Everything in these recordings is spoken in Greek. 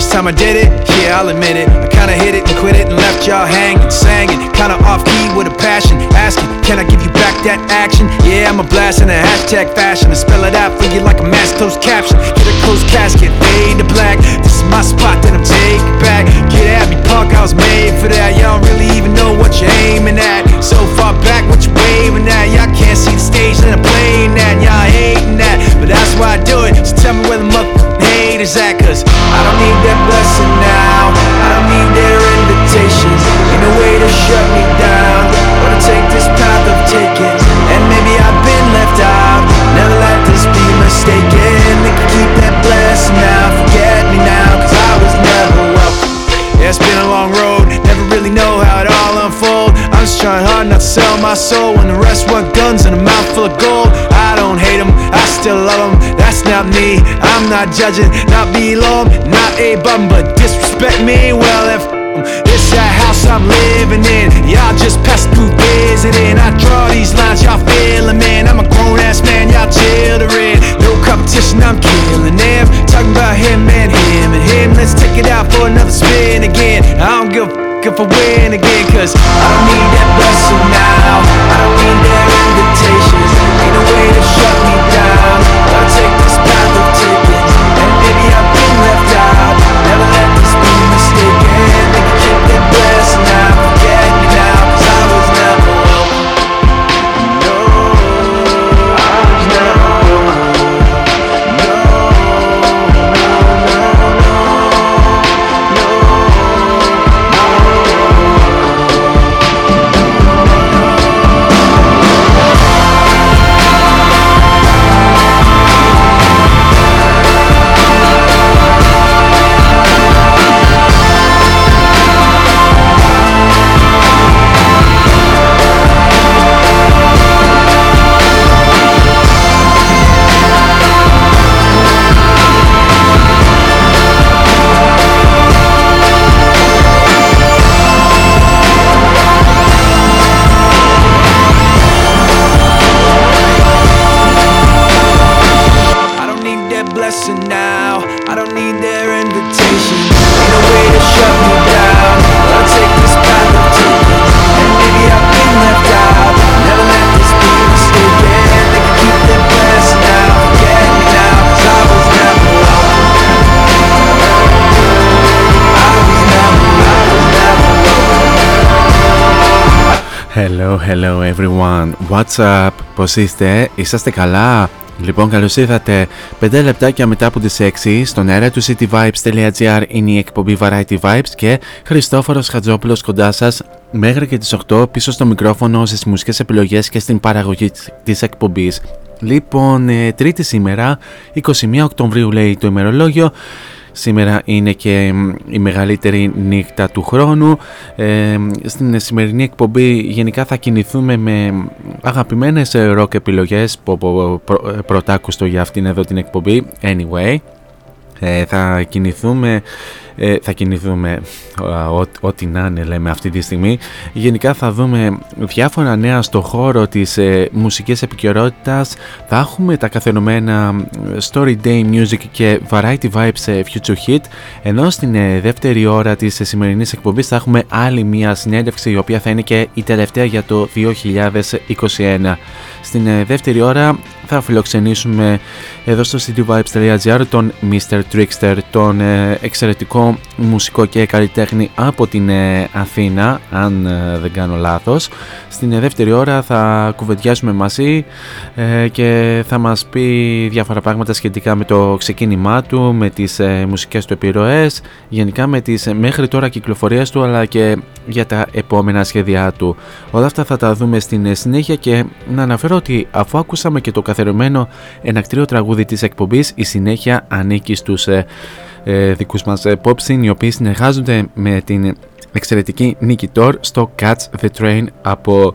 First time I did it, yeah, I'll admit it, I kinda hit it and quit it and left y'all hanging, singing, kinda off key with a passion, asking, can I give you back that action? Yeah, I'm a blast in a hashtag fashion, I spell it out for you like a mass closed caption. Get a closed casket, fade to black, this is my spot that I'm taking back. Get at me, punk, I was made for that. Y'all don't really even know what you're aiming at. So far back, what you waving at? Y'all can't see the stage that I'm playing at. Y'all hating that, but that's why I do it. So tell me where the motherfucking hate is at, cause I don't need their blessing now, I don't need their invitations. Ain't no way to shut me down. Wanna take this path of taking, and maybe I've been left out. Never let this be mistaken. They can keep that blessing now. Forget me now, cause I was never welcome. Yeah, it's been a long road, never really know how it all unfolds. I'm just trying hard not to sell my soul, when the rest were guns and a mouthful of gold. I don't hate them, I still love them. That's not me, I'm not judging, not below them, not above them. But disrespect me, well if it's that house I'm living in. Y'all just pass through visiting. I draw these lines, y'all feeling, man. I'm a grown ass man, y'all children. No competition, I'm killing them. Talking about him and him and him. Let's take it out for another spin again. I don't give a f*** if I win again, cause I don't need that blessing now, I don't need their invitations. Ain't no way to shut me down. I take this path of taking, and maybe I've been left out. Never let this be mistaken. Blessed now, forget me now, cause I was never welcome. No, I was never welcome. No, hello, hello everyone, what's up, πώς είστε, είσαστε καλά? Λοιπόν, καλώς ήρθατε 5 λεπτάκια μετά από τις 6 στον αέρα του cityvibes.gr. είναι η εκπομπή Variety Vibes και Χριστόφορος Χατζόπουλος κοντά σας μέχρι και τις 8 πίσω στο μικρόφωνο, στις μουσικές επιλογές και στην παραγωγή της εκπομπής. Λοιπόν, Τρίτη σήμερα, 21 Οκτωβρίου λέει το ημερολόγιο. Σήμερα είναι και η μεγαλύτερη νύχτα του χρόνου. Στην σημερινή εκπομπή γενικά θα κινηθούμε με αγαπημένες ροκ επιλογές που πρωτάκουστο για αυτήν εδώ την εκπομπή. Anyway, θα κινηθούμε ό,τι να είναι λέμε αυτή τη στιγμή. Γενικά θα δούμε διάφορα νέα στο χώρο της μουσικής επικαιρότητας. Θα έχουμε τα καθενομένα Story Day Music και Variety Vibes Future Hit. Ενώ στην δεύτερη ώρα της σημερινής εκπομπής θα έχουμε άλλη μια συνέντευξη, η οποία θα είναι και η τελευταία για το 2021. Στην δεύτερη ώρα θα φιλοξενήσουμε εδώ στο cityvibes.gr τον Mr. Trickster, τον εξαιρετικό μουσικό και καλλιτέχνη από την Αθήνα, αν δεν κάνω λάθος. Στην δεύτερη ώρα θα κουβεντιάσουμε μαζί και θα μας πει διάφορα πράγματα σχετικά με το ξεκίνημά του, με τις μουσικές του επιρροές, γενικά με τις μέχρι τώρα κυκλοφορίες του, αλλά και για τα επόμενα σχέδιά του. Όλα αυτά θα τα δούμε στην συνέχεια και να αναφέρω ότι αφού ακούσαμε και το καθερωμένο ενακτήριο τραγούδι της εκπομπής, η συνέχεια ανήκει στους δικούς μας Popsin, οι οποίοι συνεργάζονται με την εξαιρετική Nikitor στο Catch the Train από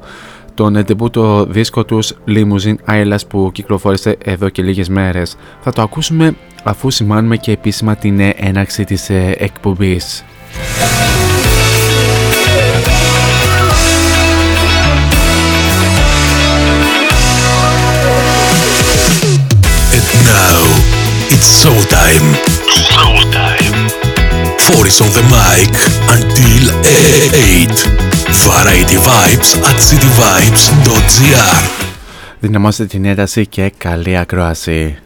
τον ντεμπούτο δίσκο τους Limousine Islas που κυκλοφόρησε εδώ και λίγες μέρες. Θα το ακούσουμε αφού σημάνουμε και επίσημα την έναρξη της εκπομπής. And now it's showtime. Boris on the mic until 8. Variety Vibes at CityVibes.gr. Δυναμώστε την ένταση και καλή ακρόαση.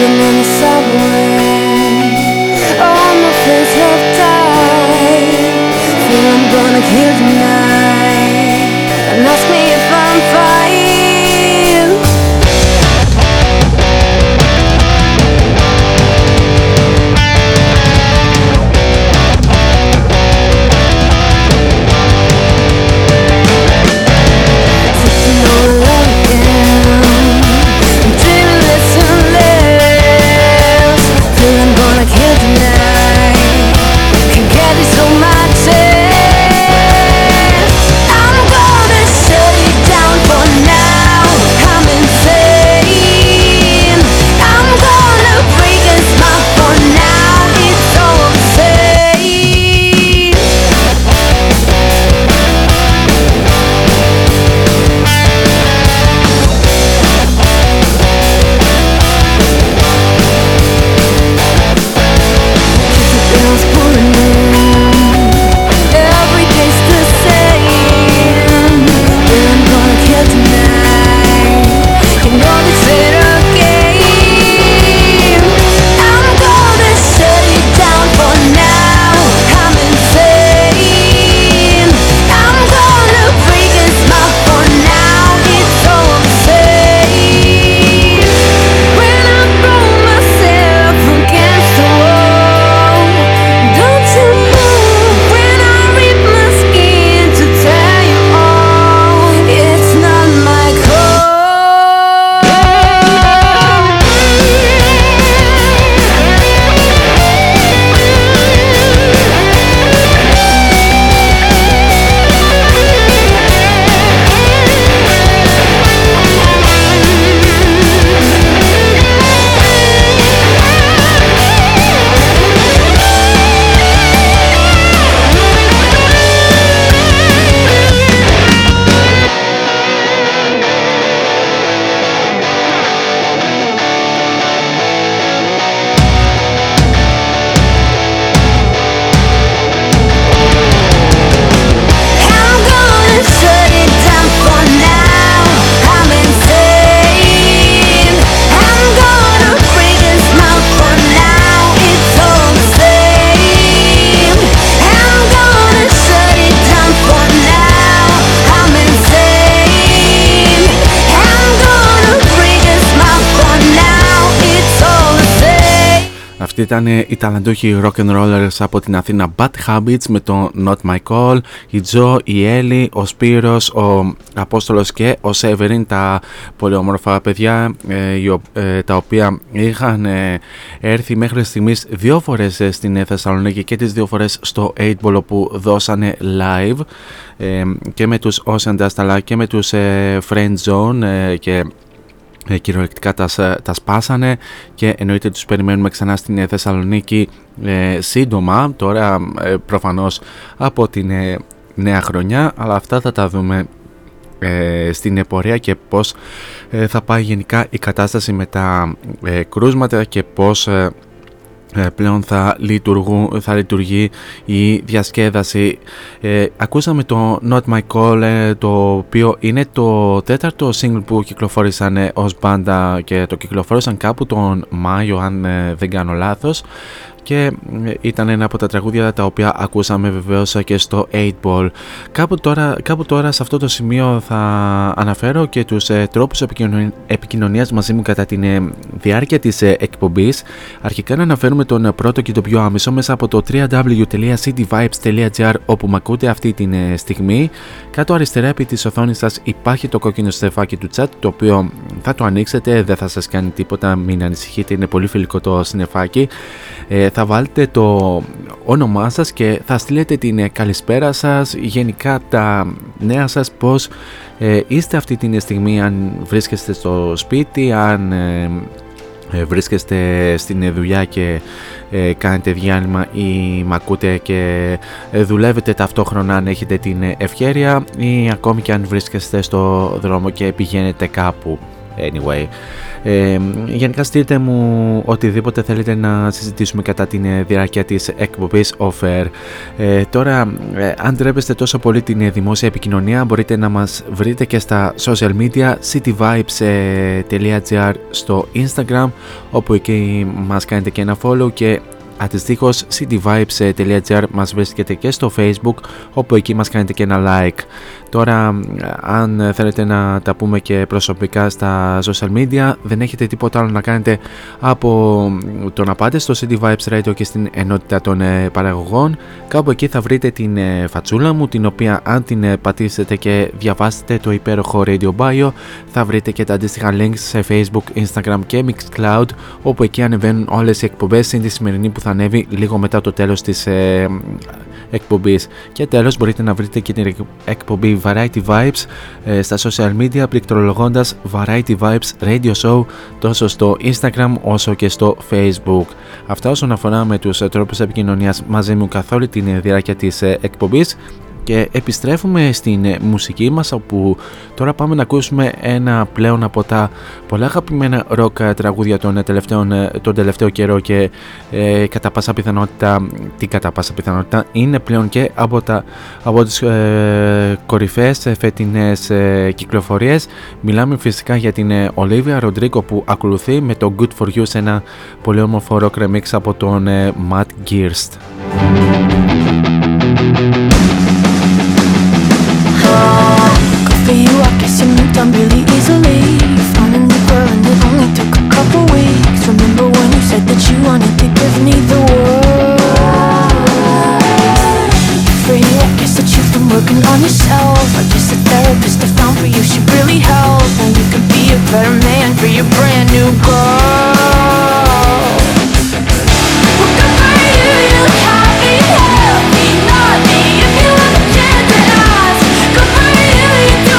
Can get me so much. Αυτή ήταν οι ταλαντούχοι rock'n'rollers από την Αθήνα Bad Habits με το Not My Call, η Τζο, η Έλλη, ο Σπύρος, ο Απόστολος και ο Σέβεριν, τα πολύ όμορφα παιδιά τα οποία είχαν έρθει μέχρι στιγμής 2 φορές στην Θεσσαλονίκη και τις 2 φορές στο 8ball όπου δώσανε live και με τους Ocean Dust αλλά και με τους Friend Zone και κυριολεκτικά τα σπάσανε και εννοείται τους περιμένουμε ξανά στην Θεσσαλονίκη σύντομα, τώρα προφανώς από την νέα χρονιά, αλλά αυτά θα τα δούμε στην επορία και πώς θα πάει γενικά η κατάσταση με τα κρούσματα και πώς πλέον θα λειτουργεί η διασκέδαση. Ακούσαμε το Not My Call, το οποίο είναι το 4ο single που κυκλοφόρησαν ως μπάντα και το κυκλοφόρησαν κάπου τον Μάιο αν δεν κάνω λάθος, και ήταν ένα από τα τραγούδια τα οποία ακούσαμε βεβαίως και στο 8ball. Κάπου τώρα σε αυτό το σημείο θα αναφέρω και τους τρόπους επικοινωνίας μαζί μου κατά τη διάρκεια της εκπομπής. Αρχικά να αναφέρουμε τον πρώτο και το πιο άμεσο μέσα από το www.cityvibes.gr όπου με ακούτε αυτή τη στιγμή. Κάτω αριστερά επί της οθόνης σας υπάρχει το κόκκινο στεφάκι του chat, το οποίο θα το ανοίξετε, δεν θα σας κάνει τίποτα, μην ανησυχείτε, είναι πολύ φιλικό το συννεφάκι. Θα βάλετε το όνομά σας και θα στείλετε την καλησπέρα σας, γενικά τα νέα σας, πώς είστε αυτή την στιγμή, αν βρίσκεστε στο σπίτι, αν βρίσκεστε στην δουλειά και κάνετε διάλειμμα ή μ' ακούτε και δουλεύετε ταυτόχρονα αν έχετε την ευκαιρία, ή ακόμη και αν βρίσκεστε στο δρόμο και πηγαίνετε κάπου. Anyway, γενικά στείλτε μου οτιδήποτε θέλετε να συζητήσουμε κατά την διάρκεια της εκπομπής offer. Τώρα, αν τρέπεστε τόσο πολύ την δημόσια επικοινωνία, μπορείτε να μας βρείτε και στα social media cityvibes.gr στο Instagram, όπου εκεί μας κάνετε και ένα follow, και αντιστοίχως cityvibes.gr μας βρίσκεται και στο Facebook, όπου εκεί μας κάνετε και ένα like. Τώρα, αν θέλετε να τα πούμε και προσωπικά στα social media, δεν έχετε τίποτα άλλο να κάνετε από το να πάτε στο City Vibes Radio και στην ενότητα των παραγωγών. Κάπου εκεί θα βρείτε την φατσούλα μου, την οποία αν την πατήσετε και διαβάσετε το υπέροχο Radio Bio, θα βρείτε και τα αντίστοιχα links σε Facebook, Instagram και Mixcloud, όπου εκεί ανεβαίνουν όλες οι εκπομπές στην τη σημερινή που θα ανέβει λίγο μετά το τέλος της εκπομπής. Και τέλος, μπορείτε να βρείτε και την εκπομπή Variety Vibes στα social media, πληκτρολογώντας Variety Vibes Radio Show τόσο στο Instagram όσο και στο Facebook. Αυτά όσον αφορά με τους τρόπους επικοινωνίας μαζί μου καθ' όλη την διάρκεια της εκπομπής, και επιστρέφουμε στην μουσική μας, όπου τώρα πάμε να ακούσουμε ένα πλέον από τα πολλά αγαπημένα rock τραγούδια τον τελευταίο καιρό και κατά πάσα πιθανότητα είναι πλέον και από τις κορυφαίες φετινές κυκλοφορίες. Μιλάμε φυσικά για την Olivia Rodriguez που ακολουθεί με το Good For You σε ένα πολύ όμορφο rock remix από τον Matt Geirst. You moved on really easily. I'm in the world and it only took a couple weeks. Remember when you said that you wanted to give me the world? For you, I guess that you've been working on yourself. I guess the therapist I found for you should really help. And you could be a better man for your brand new girl. Well, good for you, you look happy, healthy, not me. If you have a chance to ask, good for you, you don't.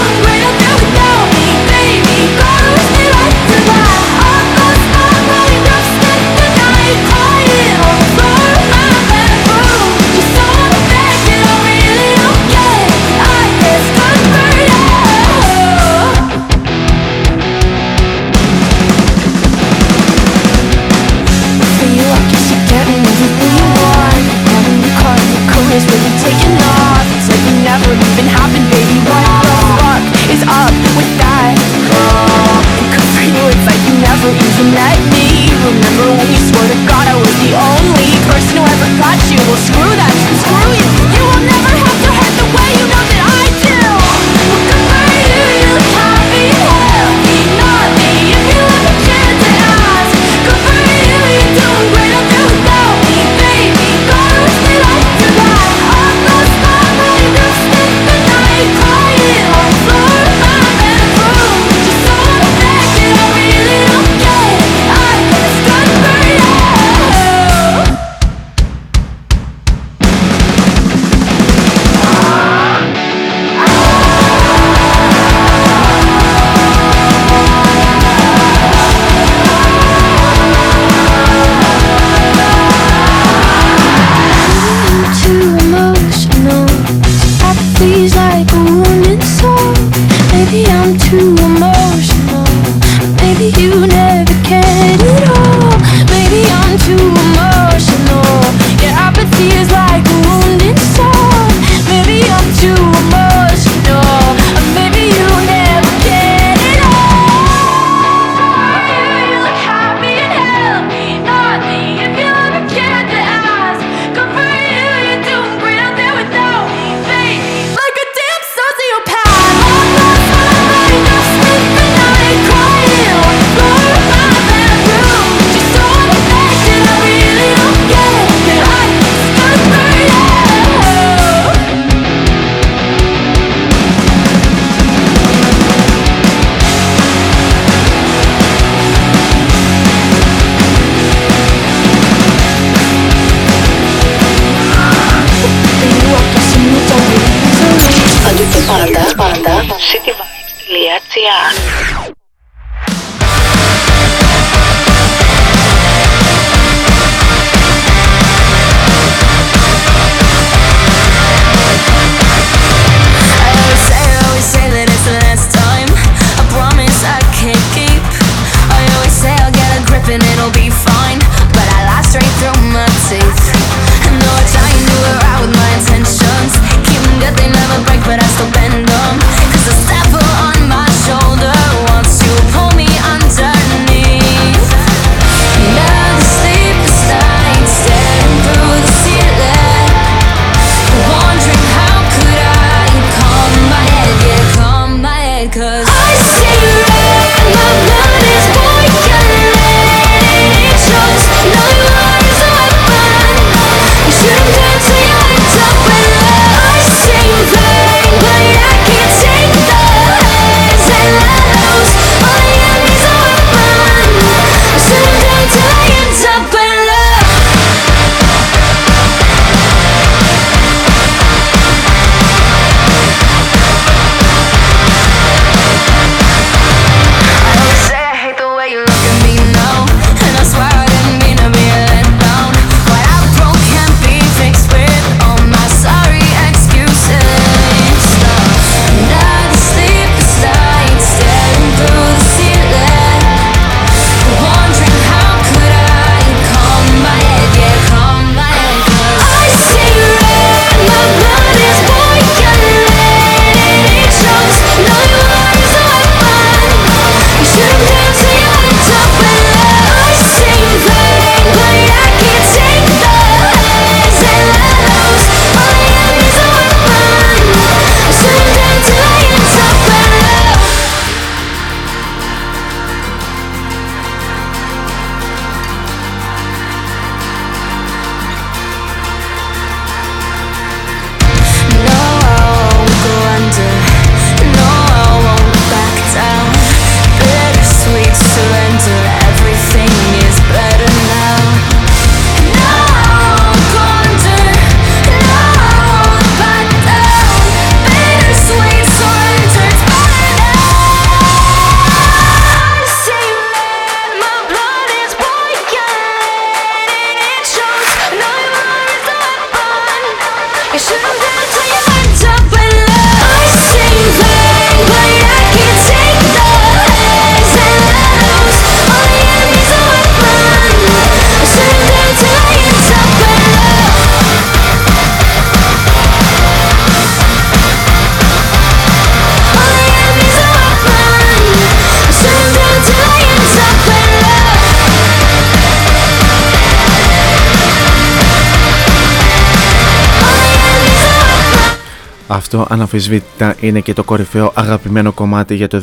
Αυτό αναμφισβήτητα είναι και το κορυφαίο αγαπημένο κομμάτι για το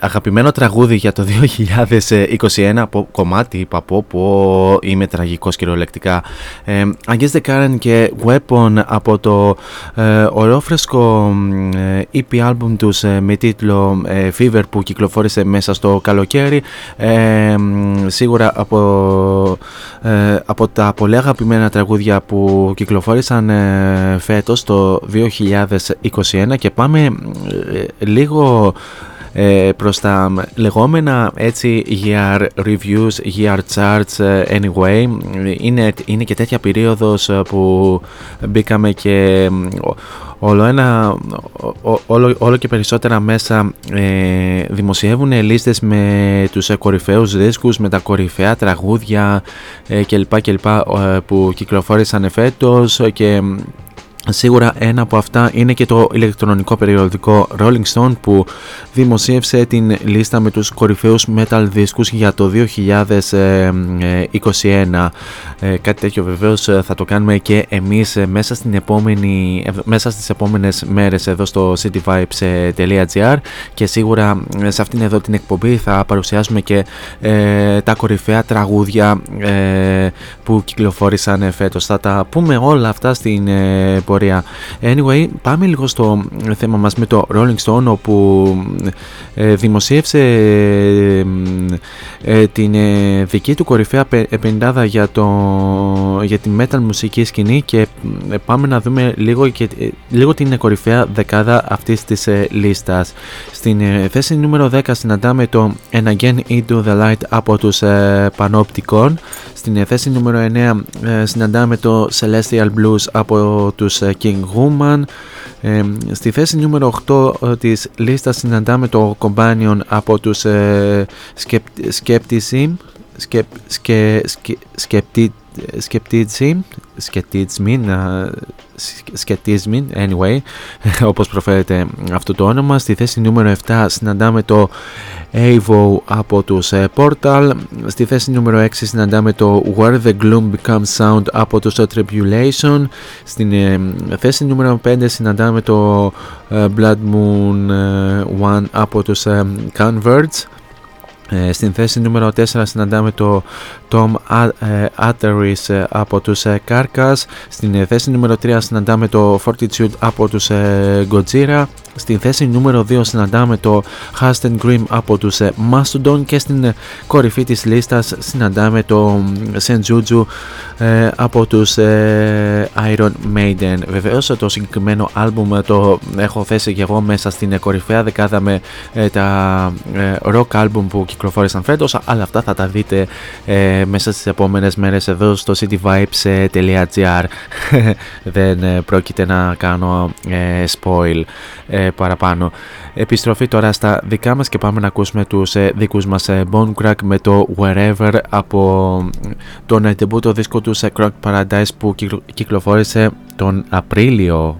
αγαπημένο τραγούδι για το 2021 από κομμάτι είπα πω είμαι τραγικός κυριολεκτικά. Against the Current και Weapon από το ορόφρεσκο EP album τους με τίτλο Fever που κυκλοφόρησε μέσα στο καλοκαίρι. Σίγουρα από τα πολύ αγαπημένα τραγούδια που κυκλοφόρησαν φέτος το 2021 και πάμε λίγο προς τα λεγόμενα έτσι year reviews, year charts anyway. Είναι και τέτοια περίοδος που μπήκαμε και όλο και περισσότερα μέσα δημοσιεύουν λίστες με τους κορυφαίους δίσκους, με τα κορυφαία τραγούδια κλπ που κυκλοφόρησαν φέτος και σίγουρα ένα από αυτά είναι και το ηλεκτρονικό περιοδικό Rolling Stone που δημοσίευσε την λίστα με τους κορυφαίους metal δίσκους για το 2021. Κάτι τέτοιο βεβαίως θα το κάνουμε και εμείς μέσα στις επόμενες μέρες εδώ στο cityvibes.gr και σίγουρα σε αυτήν εδώ την εκπομπή θα παρουσιάσουμε και τα κορυφαία τραγούδια που κυκλοφόρησαν φέτος. Θα τα πούμε όλα αυτά στην πορεία. Anyway, πάμε λίγο στο θέμα μας με το Rolling Stone όπου δημοσίευσε την δική του κορυφαία επενδάδα για τη metal μουσική σκηνή και πάμε να δούμε λίγο την κορυφαία δεκάδα αυτής της λίστας. Στην θέση νούμερο 10 συναντάμε το And Again Into The Light από τους Panopticon. Στην θέση νούμερο 9 συναντάμε το Celestial Blues από τους King Woman. Στη θέση νούμερο 8 της λίστας συναντάμε το Companion από τους Skepticism. Skepticism, anyway, όπως προφέρεται αυτό το όνομα. Στη θέση νούμερο 7 συναντάμε το Avo από τους Portal. Στη θέση νούμερο 6 συναντάμε το Where the Gloom Becomes Sound από τους Tribulation. Στην θέση νούμερο 5 συναντάμε το Blood Moon 1 από τους Converge. Στην θέση νούμερο 4 συναντάμε το Tom Atteris από τους Carcass. Στην θέση νούμερο 3 συναντάμε το Fortitude από τους Gojira. Στην θέση νούμερο 2 συναντάμε το Hast and Grim από τους Mastodon. Και στην κορυφή της λίστας συναντάμε το Senjutsu από τους Iron Maiden. Βεβαίως το συγκεκριμένο άλμπουμ το έχω θέσει και εγώ μέσα στην κορυφαία δεκάδα με τα rock άλμπουμ που κυκλοφόρησαν φέτος, αλλά αυτά θα τα δείτε μέσα στις επόμενες μέρες εδώ στο cityvibes.gr. Δεν πρόκειται να κάνω spoil παραπάνω. Επιστροφή τώρα στα δικά μας και πάμε να ακούσουμε τους δικούς μας Bonecrack με το Wherever από τον ντεμπούτο δίσκο του Crack Paradise που κυκλοφόρησε τον Απρίλιο.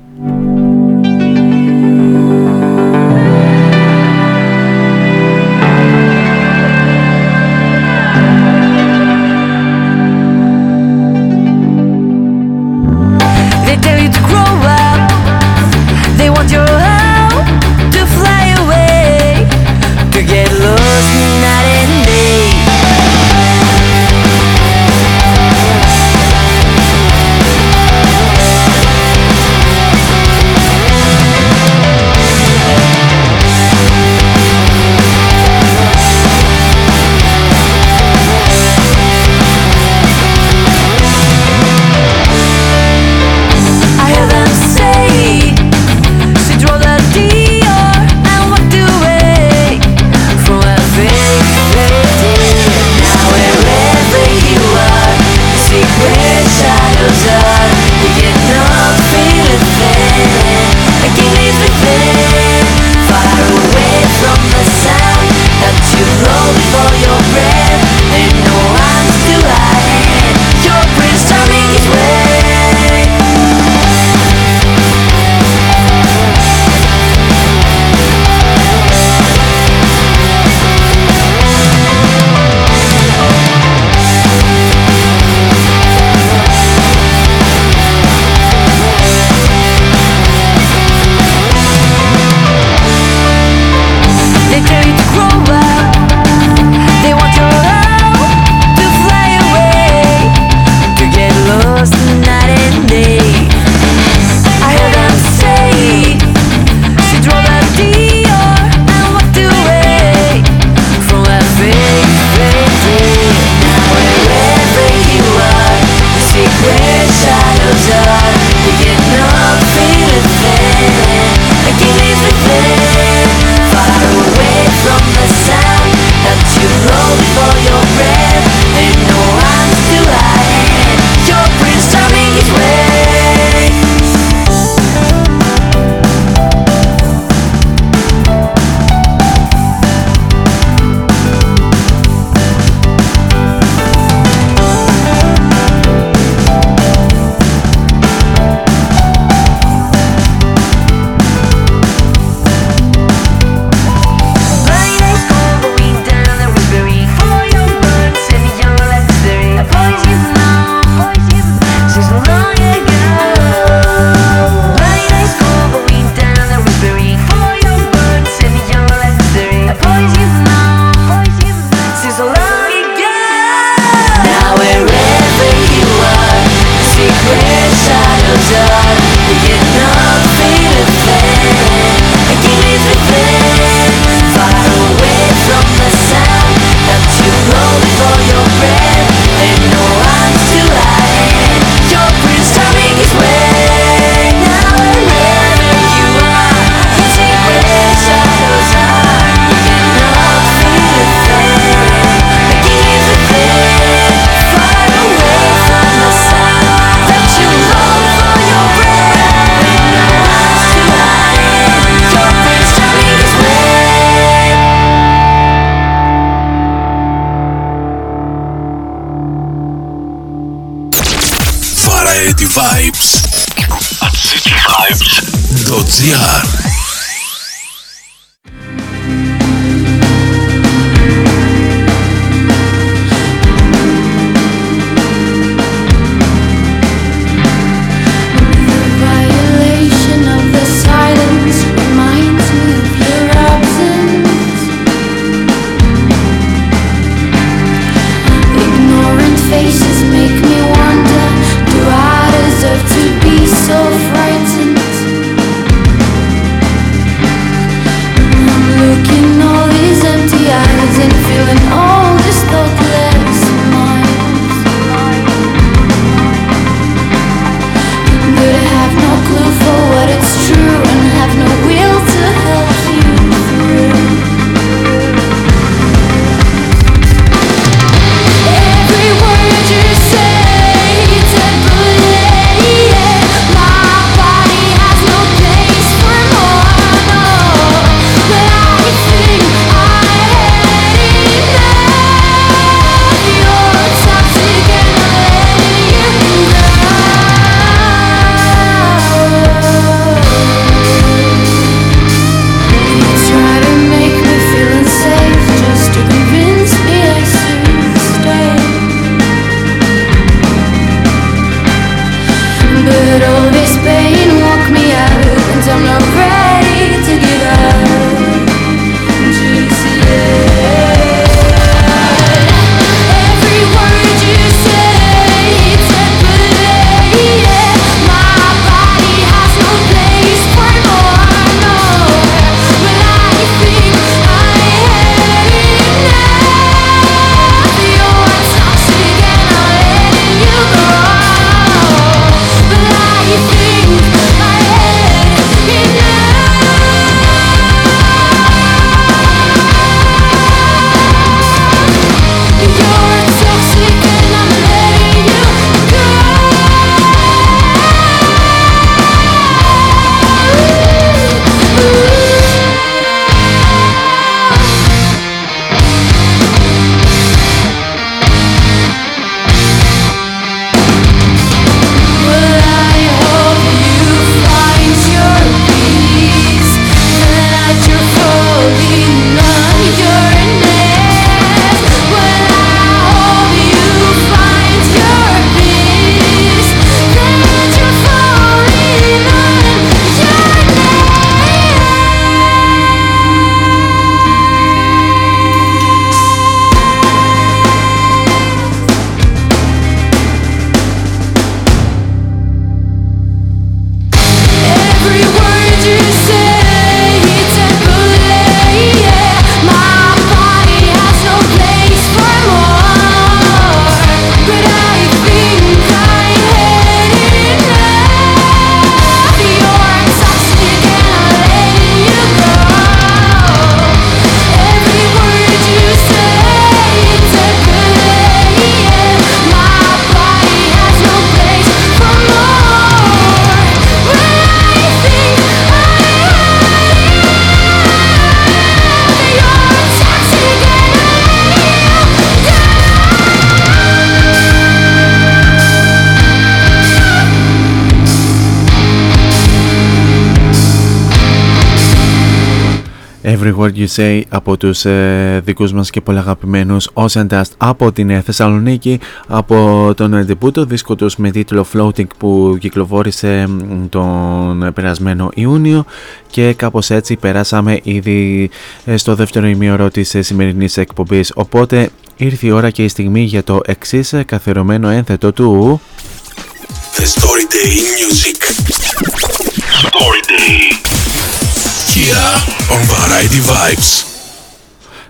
CityVibes at cityvibes.gr. Everywhere You Say από τους δικούς μας και πολύ αγαπημένους Ocean Dust από την Θεσσαλονίκη, από τον ντεμπούτο δίσκο τους με τίτλο Floating που κυκλοφόρησε τον περασμένο Ιούνιο, και κάπως έτσι περάσαμε ήδη στο δεύτερο ημίωρο της σημερινής εκπομπής, οπότε ήρθε η ώρα και η στιγμή για το εξής καθιερωμένο ένθετο του The Story Day in Music. Story Day on Variety Vibes.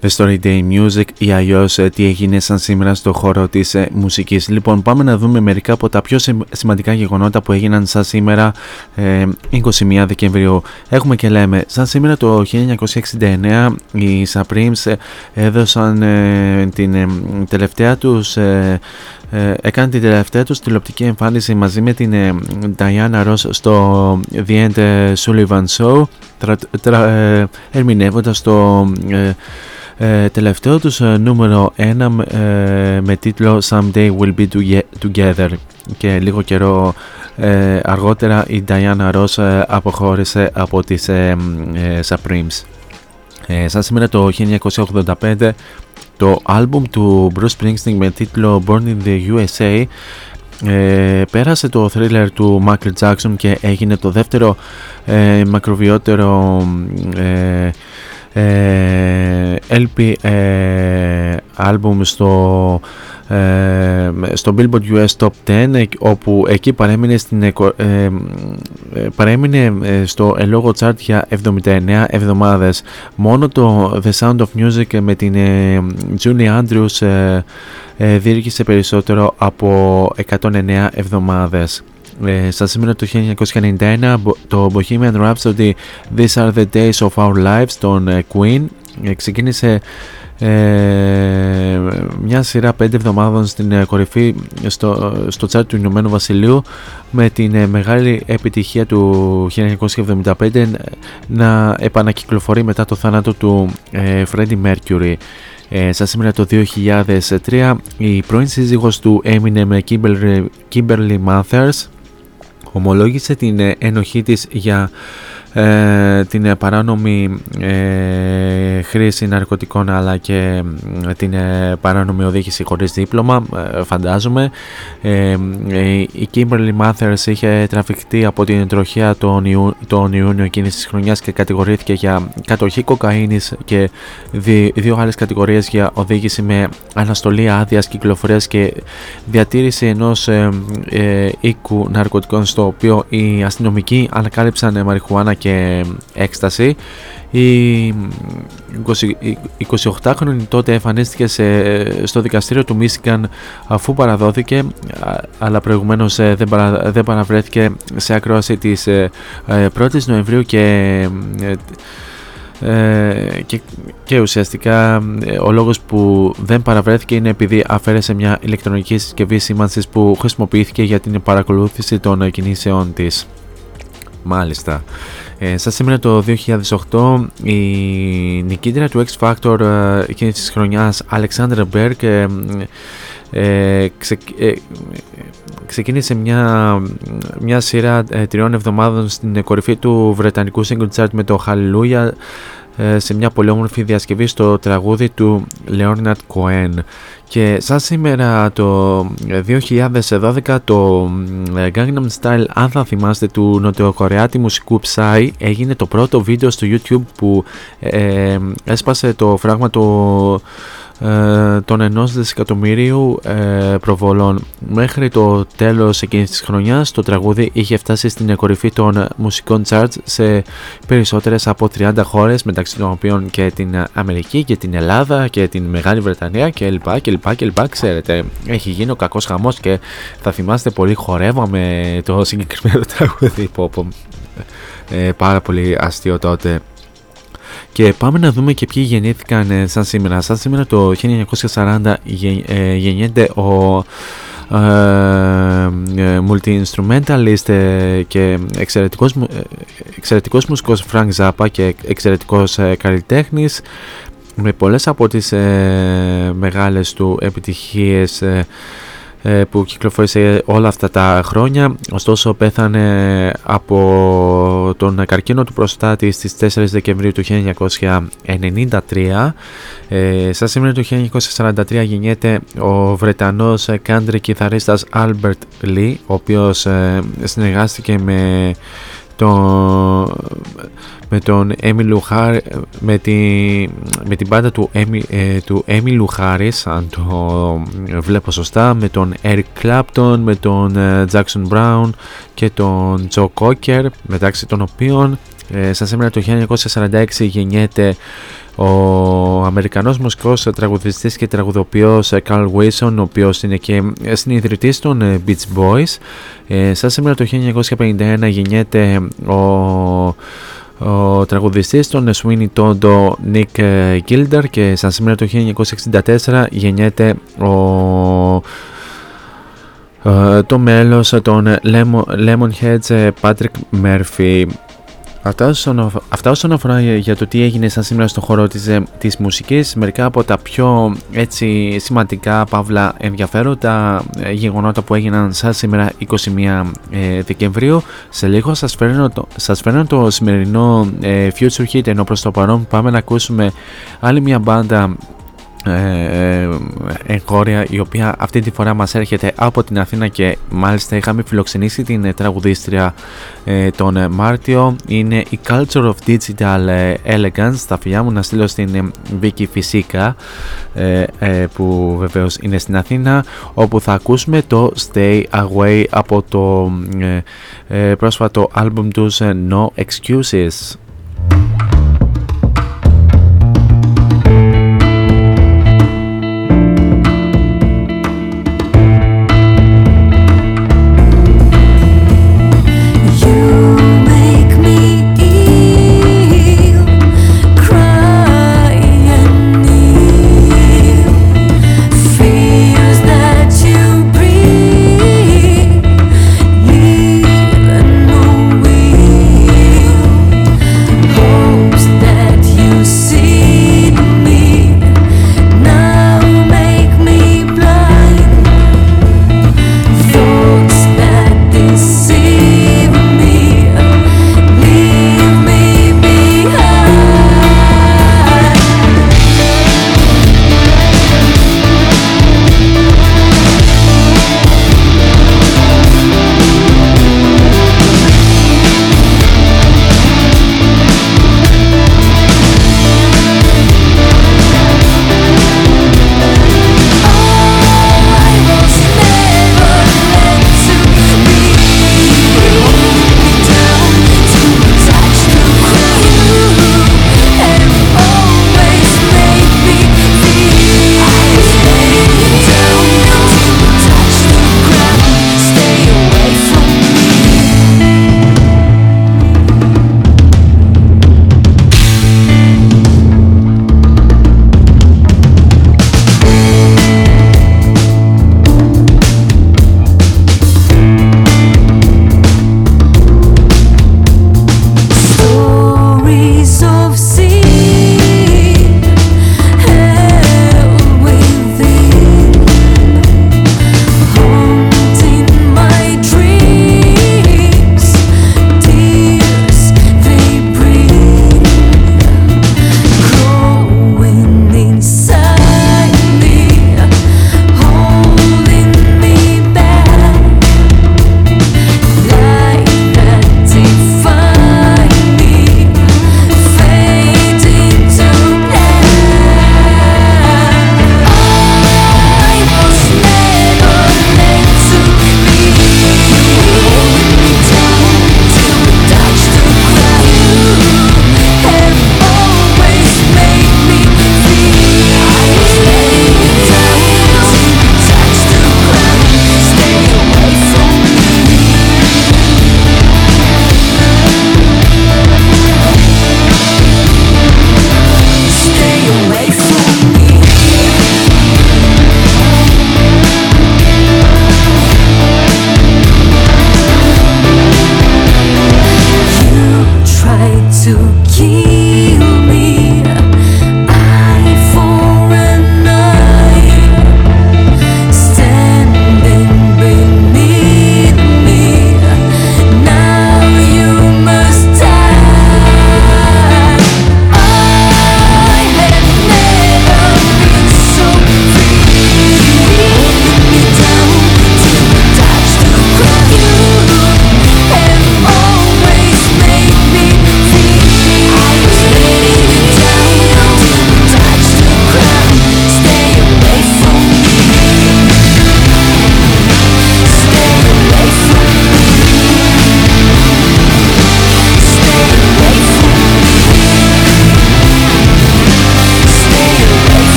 The Story Day Music, ή αλλιώς τι έγινε σαν σήμερα στο χώρο της μουσικής. Λοιπόν, πάμε να δούμε μερικά από τα πιο σημαντικά γεγονότα που έγιναν σαν σήμερα 21 Δεκεμβρίου. Έχουμε και λέμε, σαν σήμερα το 1969 οι Supremes έδωσαν την τελευταία τους έκανε την τελευταία τους τηλεοπτική εμφάνιση μαζί με την Diana Ross στο The Ed Sullivan Show, ερμηνεύοντας το τελευταίο τους νούμερο 1 με τίτλο Someday We'll Be Together, και λίγο καιρό Αργότερα η Diana Ross αποχώρησε από τις Supremes. Σαν σήμερα το 1985 το άλμπουμ του Bruce Springsteen με τίτλο Born in the USA πέρασε το thriller του Michael Jackson και έγινε το δεύτερο μακροβιότερο LP άλμπουμ στο Billboard US Top 10, όπου εκεί παρέμεινε στο ελόγο chart για 79 εβδομάδες. Μόνο το The Sound of Music με την Julie Andrews διήρκησε περισσότερο από 109 εβδομάδες. Σαν σήμερα το 1991 το Bohemian Rhapsody These Are The Days Of Our Lives των Queen ξεκίνησε μια σειρά 5 εβδομάδων στην κορυφή στο τσάρτ του Ηνωμένου Βασιλείου, με την μεγάλη επιτυχία του 1975 να επανακυκλοφορεί μετά το θάνατο του Freddie Mercury. Σαν σήμερα το 2003 η πρώην σύζυγος του Eminem Kimberly Mathers ομολόγησε την ενοχή της για την παράνομη χρήση ναρκωτικών αλλά και την παράνομη οδήγηση χωρίς δίπλωμα, φαντάζομαι. Η Kimberly Mathers είχε τραφηχτεί από την τροχέα τον Ιούνιο εκείνης της χρονιάς και κατηγορήθηκε για κατοχή κοκαίνης και δύο άλλες κατηγορίες για οδήγηση με αναστολή άδειας κυκλοφορίας και διατήρηση ενός οίκου ναρκωτικών, στο οποίο οι αστυνομικοί ανακάλυψαν μαριχουάνα και έκσταση. Η 28χρονη τότε εμφανίστηκε στο δικαστήριο του Μίσικαν αφού παραδόθηκε, αλλά προηγουμένως δεν παραβρέθηκε σε ακρόαση της 1ης Νοεμβρίου και ουσιαστικά ο λόγος που δεν παραβρέθηκε είναι επειδή αφαίρεσε μια ηλεκτρονική συσκευή σήμανσης που χρησιμοποιήθηκε για την παρακολούθηση των κινήσεών της. Μάλιστα. Σαν σήμερα το 2008 η νικήτρια του X Factor εκείνης της χρονιάς Alexandra Berg ξεκίνησε μια σειρά 3 εβδομάδων στην κορυφή του βρετανικού single chart με το Hallelujah σε μια πολύ όμορφη διασκευή στο τραγούδι του Leonard Cohen. Και σαν σήμερα το 2012 το Gangnam Style, αν θα θυμάστε, του νοτιοκορεάτη μουσικού Psy έγινε το πρώτο βίντεο στο YouTube που έσπασε το φράγμα των 1 δισεκατομμυρίου προβολών. Μέχρι το τέλος εκείνης της χρονιάς το τραγούδι είχε φτάσει στην κορυφή των μουσικών charts σε περισσότερες από 30 χώρες, μεταξύ των οποίων και την Αμερική και την Ελλάδα και την Μεγάλη Βρετανία κλπ. Ξέρετε, έχει γίνει ο κακός χαμός και θα θυμάστε πολύ χορεύαμε το συγκεκριμένο τραγούδι. Πάρα πολύ αστείο τότε. Και πάμε να δούμε και ποιοι γεννήθηκαν σαν σήμερα. Σαν σήμερα το 1940 γεννιέται ο multi-instrumentalist και εξαιρετικός μουσικός Frank Zappa και εξαιρετικός καλλιτέχνης, με πολλές από τις μεγάλες του επιτυχίες που κυκλοφόρησε όλα αυτά τα χρόνια. Ωστόσο πέθανε από τον καρκίνο του προστάτη στις 4 Δεκεμβρίου του 1993. Σαν σήμερα το 1943 γεννιέται ο Βρετανός country κιθαρίστας Albert Lee, ο οποίος συνεργάστηκε με την μπάντα του Emmylou Harris, αν το βλέπω σωστά, με τον Eric Clapton, με τον Jackson Brown και τον Joe Cocker, μεταξύ των οποίων σαν σήμερα το 1946 γεννιέται ο Αμερικανός μουσικός τραγουδιστής και τραγουδοποιός Carl Wilson, ο οποίος είναι και συνιδρυτής των Beach Boys. Σαν σήμερα το 1951 γεννιέται ο τραγουδιστής των Sweeney Todd ο Nick Gilder, και σαν σήμερα το 1964 γεννιέται το μέλος των Lemonheads Patrick Murphy. Αυτά όσον αφορά για το τι έγινε σαν σήμερα στον χώρο της μουσικής, μερικά από τα πιο έτσι σημαντικά παύλα ενδιαφέροντα γεγονότα που έγιναν σαν σήμερα 21 Δεκεμβρίου. Σε λίγο σας φέρνω το σημερινό Future Hit, ενώ προς το παρόν πάμε να ακούσουμε άλλη μια μπάντα εγχώρια, η οποία αυτή τη φορά μας έρχεται από την Αθήνα και μάλιστα είχαμε φιλοξενήσει την τραγουδίστρια τον Μάρτιο. Είναι η Culture of Digital Elegance, τα φιλιά μου να στείλω στην Βίκη Φυσίκα που βεβαίως είναι στην Αθήνα, όπου θα ακούσουμε το Stay Away από το πρόσφατο άλμπουμ τους No Excuses.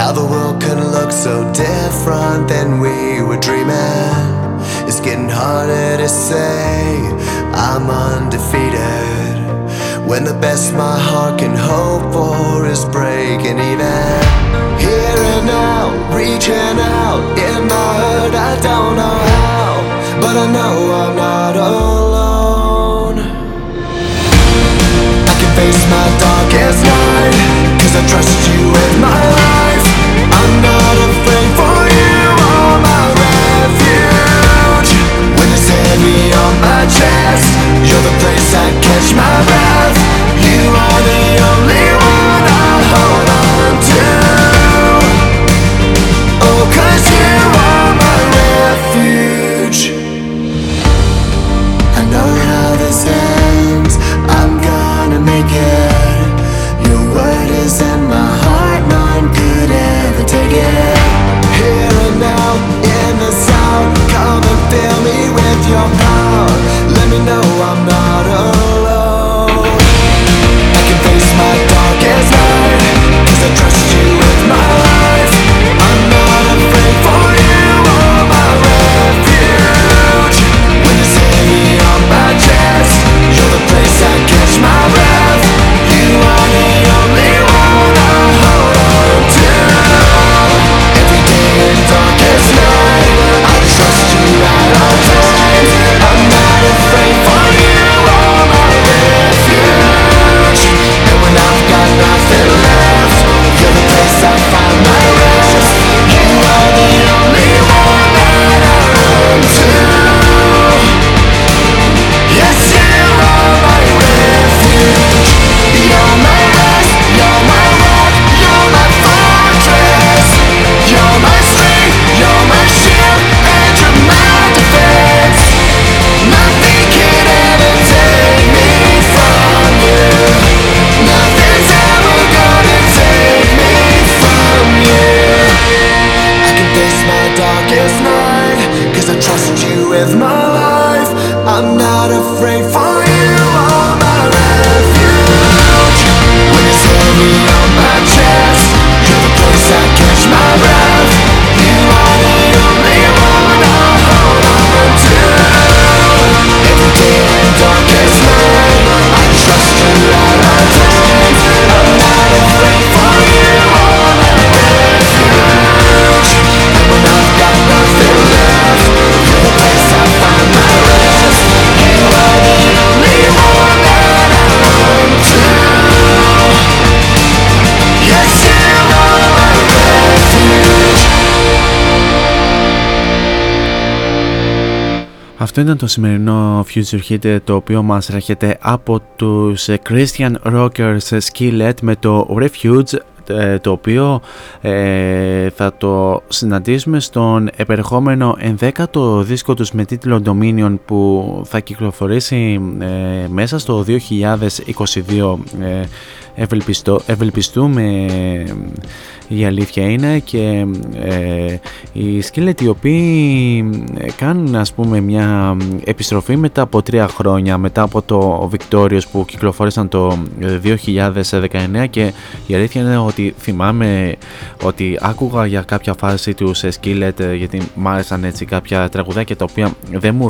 How the world could look so different than we were dreaming. It's getting harder to say I'm undefeated when the best my heart can hope for is breaking even. Here and now, reaching out in my hurt, I don't know how, but I know I'm not alone. I can face my darkest night, 'cause I trust you with my life. I'm not afraid for you, all my refuge. When it's heavy on my chest, you're the place I catch my breath. You are the only one I hold on to. Oh, 'cause you are my refuge. I know how this ends, I'm gonna make it. Your word is in my heart, none could end. Take it here and now in the sound. Come and fill me with your power. Let me know I'm not alone. I can face my darkest night, 'cause I trust you with my life. I'm not afraid for you, oh my refuge. When it's heavy on my chest, you're the place I catch my breath. You are the only one I hold on to. Darkest night, I trust you at all times. I'm not afraid for you, all my refuge. And when I've got nothing left, you're the place I find my rest. You are the only one that I run to. Yes, you are my refuge. You're my rest, you're my rock, you're my fortress. You're my strength. You're my shield and you're my defense. Nothing can ever take me from you. Nothing's ever gonna take me from you. I can face my darkest night, 'cause I trust you with my life. I'm not afraid for you, all my refuge. When it's heavy on my chest, you're the place I catch my breath. Darkest night, I trust you at all times. I'm not afraid for you, all my refuge. And when I've got nothing left, you're the place I find my rest. You are the only one that I run to. Yes, you are my refuge. Αυτό ήταν το σημερινό Future Hit, το οποίο μας έρχεται από τους Christian Rockers Skillet με το Refuge, το οποίο θα το συναντήσουμε στον επερχόμενο 11ο δίσκο τους με τίτλο Dominion, που θα κυκλοφορήσει μέσα στο 2022. Ευελπιστούμε, η αλήθεια είναι, και οι Skillet, οι οποίοι κάνουν, ας πούμε, μια επιστροφή μετά από 3 χρόνια, μετά από το Victorious που κυκλοφόρησαν το 2019, και η αλήθεια είναι ότι θυμάμαι ότι άκουγα για κάποια φάση τους Skillet, γιατί μ' άρεσαν έτσι κάποια τραγουδάκια τα οποία δεν μου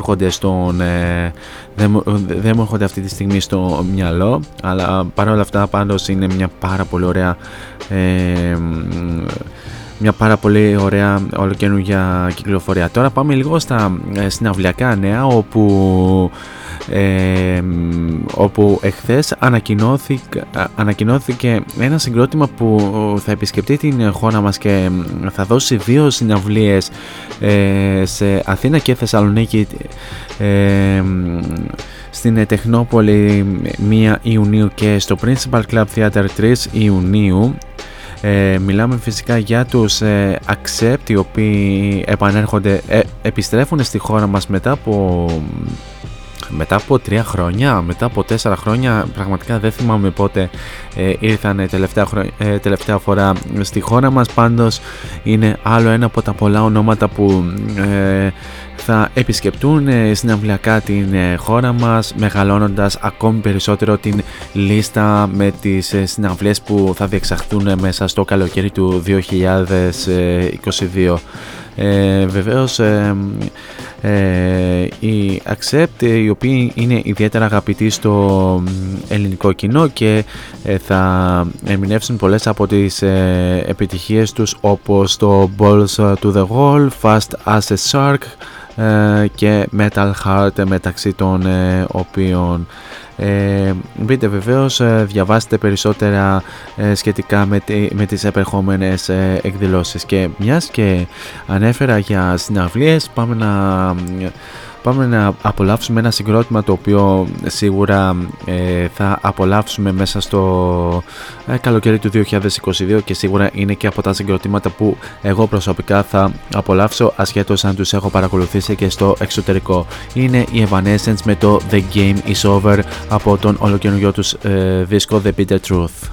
έρχονται αυτή τη στιγμή στο μυαλό, αλλά παρόλα αυτά πάντως είναι μια πάρα πολύ ωραία ολοκαινούργια κυκλοφορία. Τώρα πάμε λίγο στα συναυλιακά νέα, όπου εχθές ανακοινώθηκε ένα συγκρότημα που θα επισκεφτεί την χώρα μας και θα δώσει 2 συναυλίες σε Αθήνα και Θεσσαλονίκη, στην Τεχνόπολη 1 Ιουνίου και στο Principal Club Theater 3 Ιουνίου. Μιλάμε φυσικά για τους Accept, οι οποίοι επιστρέφουν στη χώρα μας μετά από 3 χρόνια, μετά από 4 χρόνια, πραγματικά δεν θυμάμαι πότε ήρθαν τελευταία φορά στη χώρα μας. Πάντως είναι άλλο ένα από τα πολλά ονόματα που θα επισκεπτούν συναυλιακά την χώρα μας, μεγαλώνοντας ακόμη περισσότερο την λίστα με τις συναυλίες που θα διεξαχθούν μέσα στο καλοκαίρι του 2022. Βεβαίως οι Accept, οι οποίοι είναι ιδιαίτερα αγαπητοί στο ελληνικό κοινό και θα ερμηνεύσουν πολλές από τις επιτυχίες τους, όπως το Balls to the Wall, Fast as a Shark και Metal Heart, μεταξύ των οποίων. Μπείτε βεβαίως, διαβάστε περισσότερα σχετικά με τις επερχόμενες εκδηλώσεις. Και μιας και ανέφερα για συναυλίες, πάμε να απολαύσουμε ένα συγκρότημα το οποίο σίγουρα θα απολαύσουμε μέσα στο καλοκαίρι του 2022 και σίγουρα είναι και από τα συγκροτήματα που εγώ προσωπικά θα απολαύσω, ασχέτως αν τους έχω παρακολουθήσει και στο εξωτερικό. Είναι η Evanescence με το The Game Is Over από τον ολοκαινούριο τους δίσκο The Bitter Truth.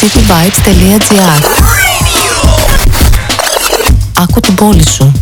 CityVibes.gr. Άκου την πόλη σου.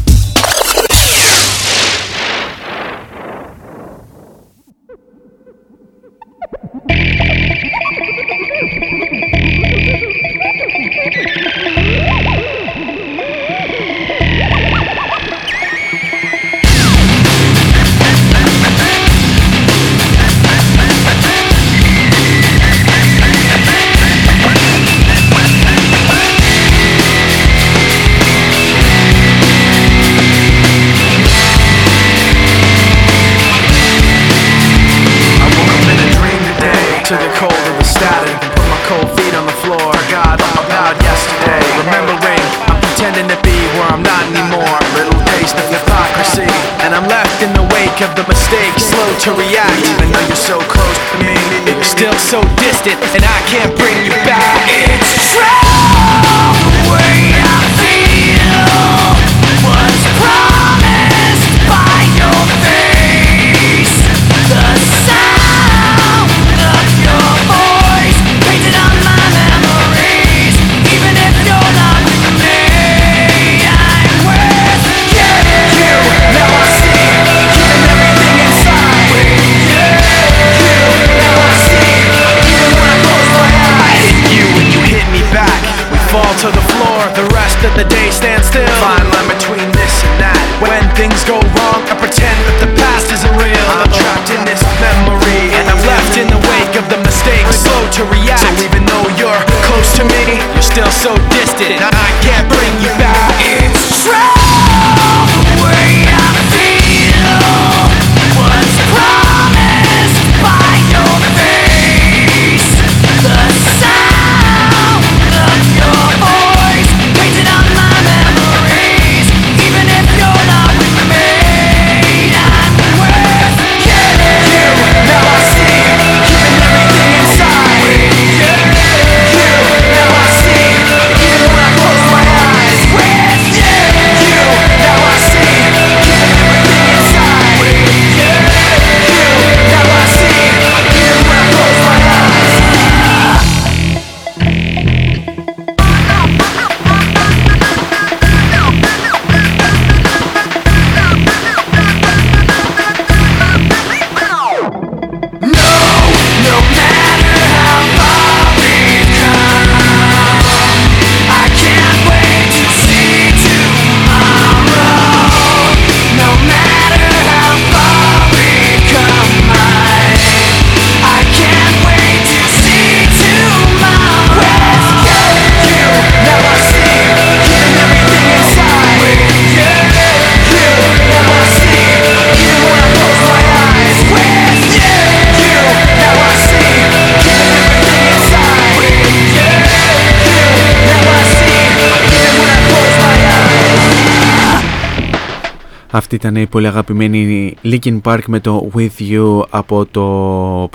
Αυτή ήταν η πολύ αγαπημένη Linkin Park με το With You από το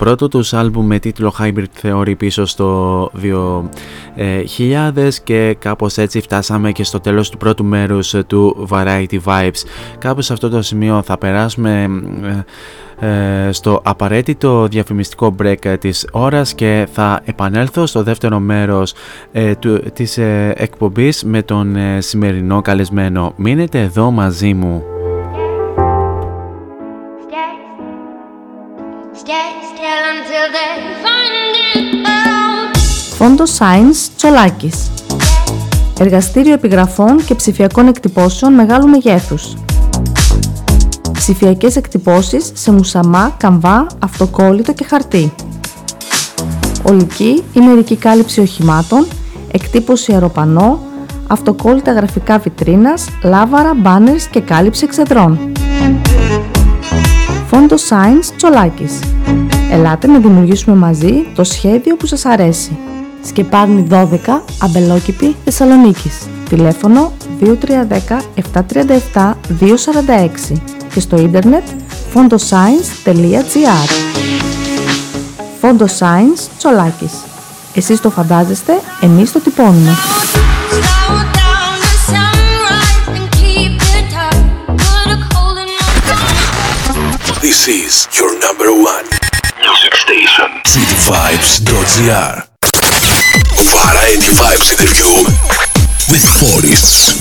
πρώτο τους άλμπουμ με τίτλο Hybrid Theory πίσω στο 2000, και κάπως έτσι φτάσαμε και στο τέλος του πρώτου μέρους του Variety Vibes. Κάπως σε αυτό το σημείο θα περάσουμε στο απαραίτητο διαφημιστικό break της ώρας και θα επανέλθω στο δεύτερο μέρος της εκπομπής με τον σημερινό καλεσμένο. Μείνετε εδώ μαζί μου. Φόντο Science Τσολάκης. Εργαστήριο επιγραφών και ψηφιακών εκτυπώσεων μεγάλου μεγέθους. Ψηφιακές εκτυπώσεις σε μουσαμά, καμβά, αυτοκόλλητο και χαρτί. Ολική ή μερική κάλυψη οχημάτων, εκτύπωση αεροπανό, αυτοκόλλητα γραφικά βιτρίνας, λάβαρα, μπάνερς και κάλυψη εξεδρών. Φόντο Science Τσολάκης. Ελάτε να δημιουργήσουμε μαζί το σχέδιο που σας αρέσει. Σκεπάρνη 12, Αμπελόκηπη, Θεσσαλονίκης. Τηλέφωνο 2310 737 246 και στο ίντερνετ fondoscience.gr. Fondo Science Τσολάκης. Εσείς το φαντάζεστε, εμείς το τυπώνουμε. This is your number one music station, cityvibes.gr. Any Vibes interview with Forests.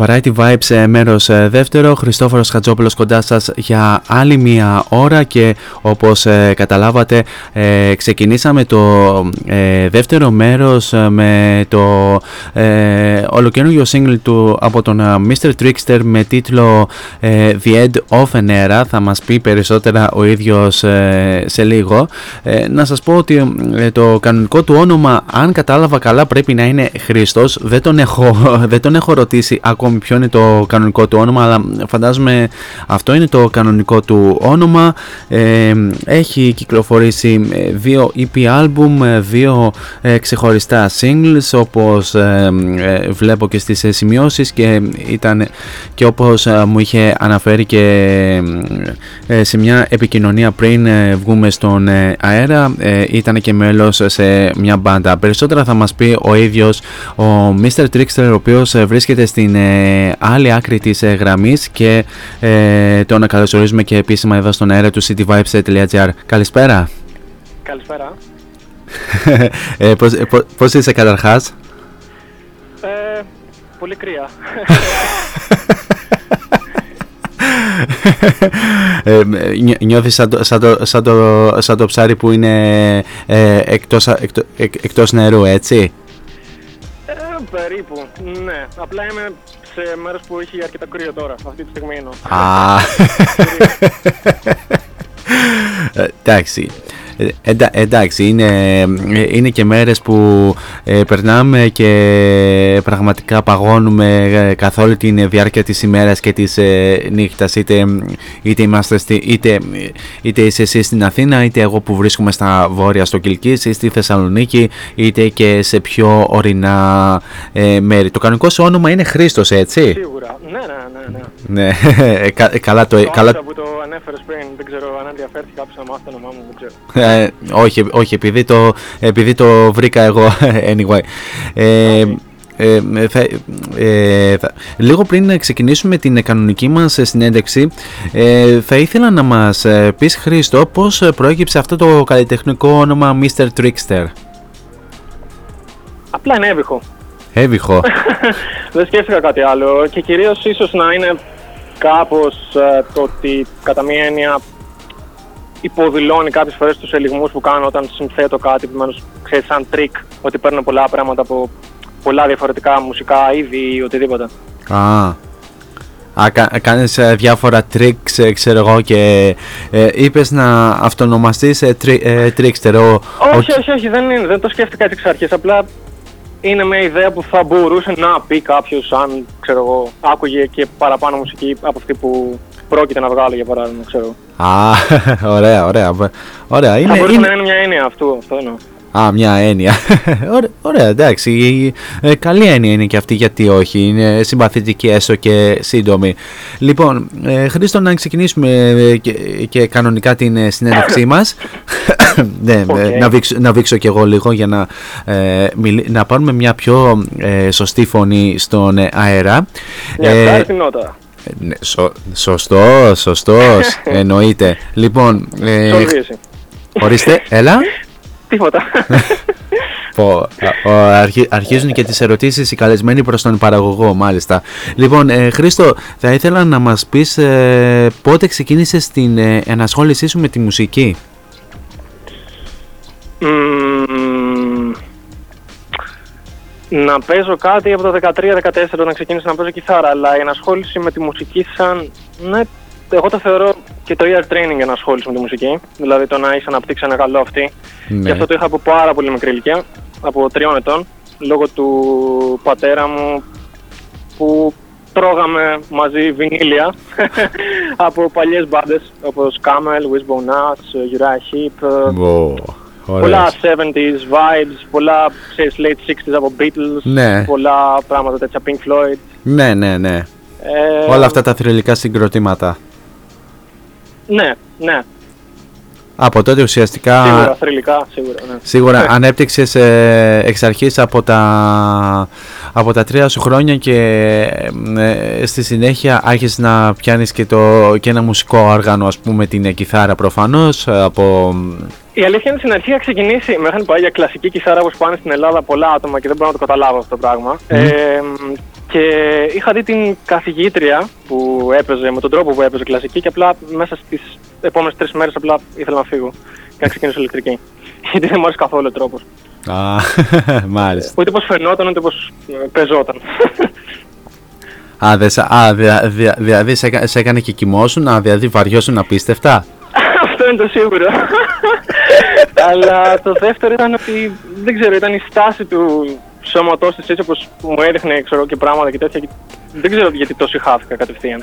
Variety Vibes μέρος δεύτερο, Χριστόφορος Χατζόπουλος κοντά σας για άλλη μία ώρα και όπως καταλάβατε ξεκινήσαμε το δεύτερο μέρος με το ολοκαινούργιο single του από τον Mr. Trickster με τίτλο The End of an Era. Θα μας πει περισσότερα ο ίδιος σε λίγο. Να σας πω ότι το κανονικό του όνομα, αν κατάλαβα καλά, πρέπει να είναι Χριστός. Δεν τον έχω ρωτήσει ακόμη ποιο είναι το κανονικό του όνομα, αλλά φαντάζομαι αυτό είναι το κανονικό του όνομα. Έχει κυκλοφορήσει 2 EP album, 2 ξεχωριστά singles, όπως βλέπω και στις σημειώσεις, και ήταν και όπως μου είχε αναφέρει και σε μια επικοινωνία πριν βγούμε στον αέρα, ήταν και μέλος σε μια μπάντα. Περισσότερα θα μας πει ο ίδιος ο Mr. Trickster, ο οποίος βρίσκεται στην άλλη άκρη της γραμμής και τον καλωσορίζουμε και επίσημα εδώ στον αέρα του cityvibes.gr. Καλησπέρα. Καλησπέρα. Πώς είσαι καταρχάς? Πολύ κρύα. Νιώθεις σαν το ψάρι που είναι εκτός νερού, έτσι? Περίπου, ναι. Απλά είμαι σε μέρος που έχει αρκετά κρύο τώρα, αυτή τη στιγμή είναι. Εντάξει. Εντάξει, είναι και μέρες που περνάμε και πραγματικά παγώνουμε καθ' όλη τη διάρκεια της ημέρας και της νύχτας, είτε είσαι εσύ στην Αθήνα, είτε εγώ που βρίσκομαι στα βόρεια στο Κιλκίς ή στη Θεσσαλονίκη, είτε και σε πιο ορεινά μέρη. Το κανονικό σου όνομα είναι Χρήστος, έτσι? Σίγουρα, ναι. Καλά το που το ανέφερες πριν, δεν ξέρω αν ενδιαφέρθηκε κάποιος να μάθει το όνομά μου, δεν ξέρω. Όχι, επειδή το βρήκα εγώ, anyway. Λίγο πριν ξεκινήσουμε την κανονική μας συνέντευξη, θα ήθελα να μας πεις, Χρήστο, πώς προέκυψε αυτό το καλλιτεχνικό όνομα Mr. Trickster. Απλά είναι έβυχο. Δεν σκέφτηκα κάτι άλλο και κυρίως ίσως να είναι κάπως το ότι κατά μία έννοια υποδηλώνει κάποιες φορές τους ελιγμούς που κάνω όταν συνθέτω κάτι, επιμένως, ξέρεις, σαν τρίκ, ότι παίρνω πολλά πράγματα από πολλά διαφορετικά μουσικά είδη ή οτιδήποτε. Κάνεις διάφορα tricks, ξέρω εγώ, και είπες να αυτονομαστείς trickster. Όχι, δεν το σκέφτηκα έτσι εξ αρχής, απλά είναι μια ιδέα που θα μπορούσε να πει κάποιος αν, ξέρω εγώ, άκουγε και παραπάνω μουσική από αυτή που πρόκειται να βγάλω, για παράδειγμα, ξέρω. Ωραία. Θα μπορούσε να είναι μια έννοια αυτό εννοώ. Μια έννοια. Ωραία, εντάξει. Καλή έννοια είναι και αυτή, γιατί όχι. Είναι συμπαθητική, έστω και σύντομη. Λοιπόν, Χρήστο, να ξεκινήσουμε και κανονικά την συνέντευξή μας. Ναι, okay. Να βήξω κι εγώ λίγο για να πάρουμε μια πιο σωστή φωνή στον αέρα. Μια κάρτη νότα. Ναι, σωστός, εννοείται. Λοιπόν, ορίστε, έλα. Τίποτα. Αρχίζουν και τις ερωτήσεις οι καλεσμένοι προς τον παραγωγό, μάλιστα. Λοιπόν, Χρήστο, θα ήθελα να μας πεις πότε ξεκίνησες την ενασχόλησή σου με τη μουσική. Να παίζω κάτι από το 13-14, όταν ξεκίνησα να παίζω κιθάρα, αλλά η ενασχόληση με τη μουσική σαν... Ναι, εγώ το θεωρώ και το ear training ενασχόληση με τη μουσική, δηλαδή το να είσαι αναπτύξει ένα καλό αυτή. Ναι. Και αυτό το είχα από πάρα πολύ μικρή ηλικία, από 3 ετών, λόγω του πατέρα μου που τρώγαμε μαζί βινίλια από παλιές μπάντες όπως Camel, Wishbone Nuts, Uriah Heep, πολλά 70s vibes, πολλά, ξέρεις, late 60s από Beatles, ναι. Πολλά πράγματα τέτοια, Pink Floyd. Ναι. Όλα αυτά τα θρυλικά συγκροτήματα. Ναι. Από τότε ουσιαστικά... Σίγουρα, θρυλικά, σίγουρα. Ναι. Σίγουρα, ανέπτυξες εξ αρχής από τα 3 σου χρόνια και στη συνέχεια άρχισες να πιάνεις και ένα μουσικό όργανο, ας πούμε την κιθάρα προφανώς, από... Η αλήθεια είναι στην αρχή είχα ξεκινήσει, με είχαν πάει για κλασική κιθάρα όπως πάνε στην Ελλάδα πολλά άτομα και δεν μπορώ να το καταλάβω αυτό το πράγμα. Και είχα δει την καθηγήτρια που έπαιζε, με τον τρόπο που έπαιζε κλασική, και απλά μέσα στις επόμενες 3 μέρες απλά ήθελα να φύγω και να ξεκινήσω ηλεκτρική. Γιατί δεν μου άρεσε καθόλου ο τρόπος. Α, μάλιστα. Ούτε πως φαινόταν, ούτε πως παίζονταν. Α, δηλαδή σε έκανε και κοιμώσουν, δηλαδή βαριώσουν απίστευτα. Αυτό είναι το σίγουρο. Αλλά το δεύτερο ήταν ότι, δεν ξέρω, ήταν η στάση του σώματός της, έτσι όπως μου έδειχνε, ξέρω, και πράγματα και τέτοια. Δεν ξέρω γιατί τόσο χάθηκα κατευθείαν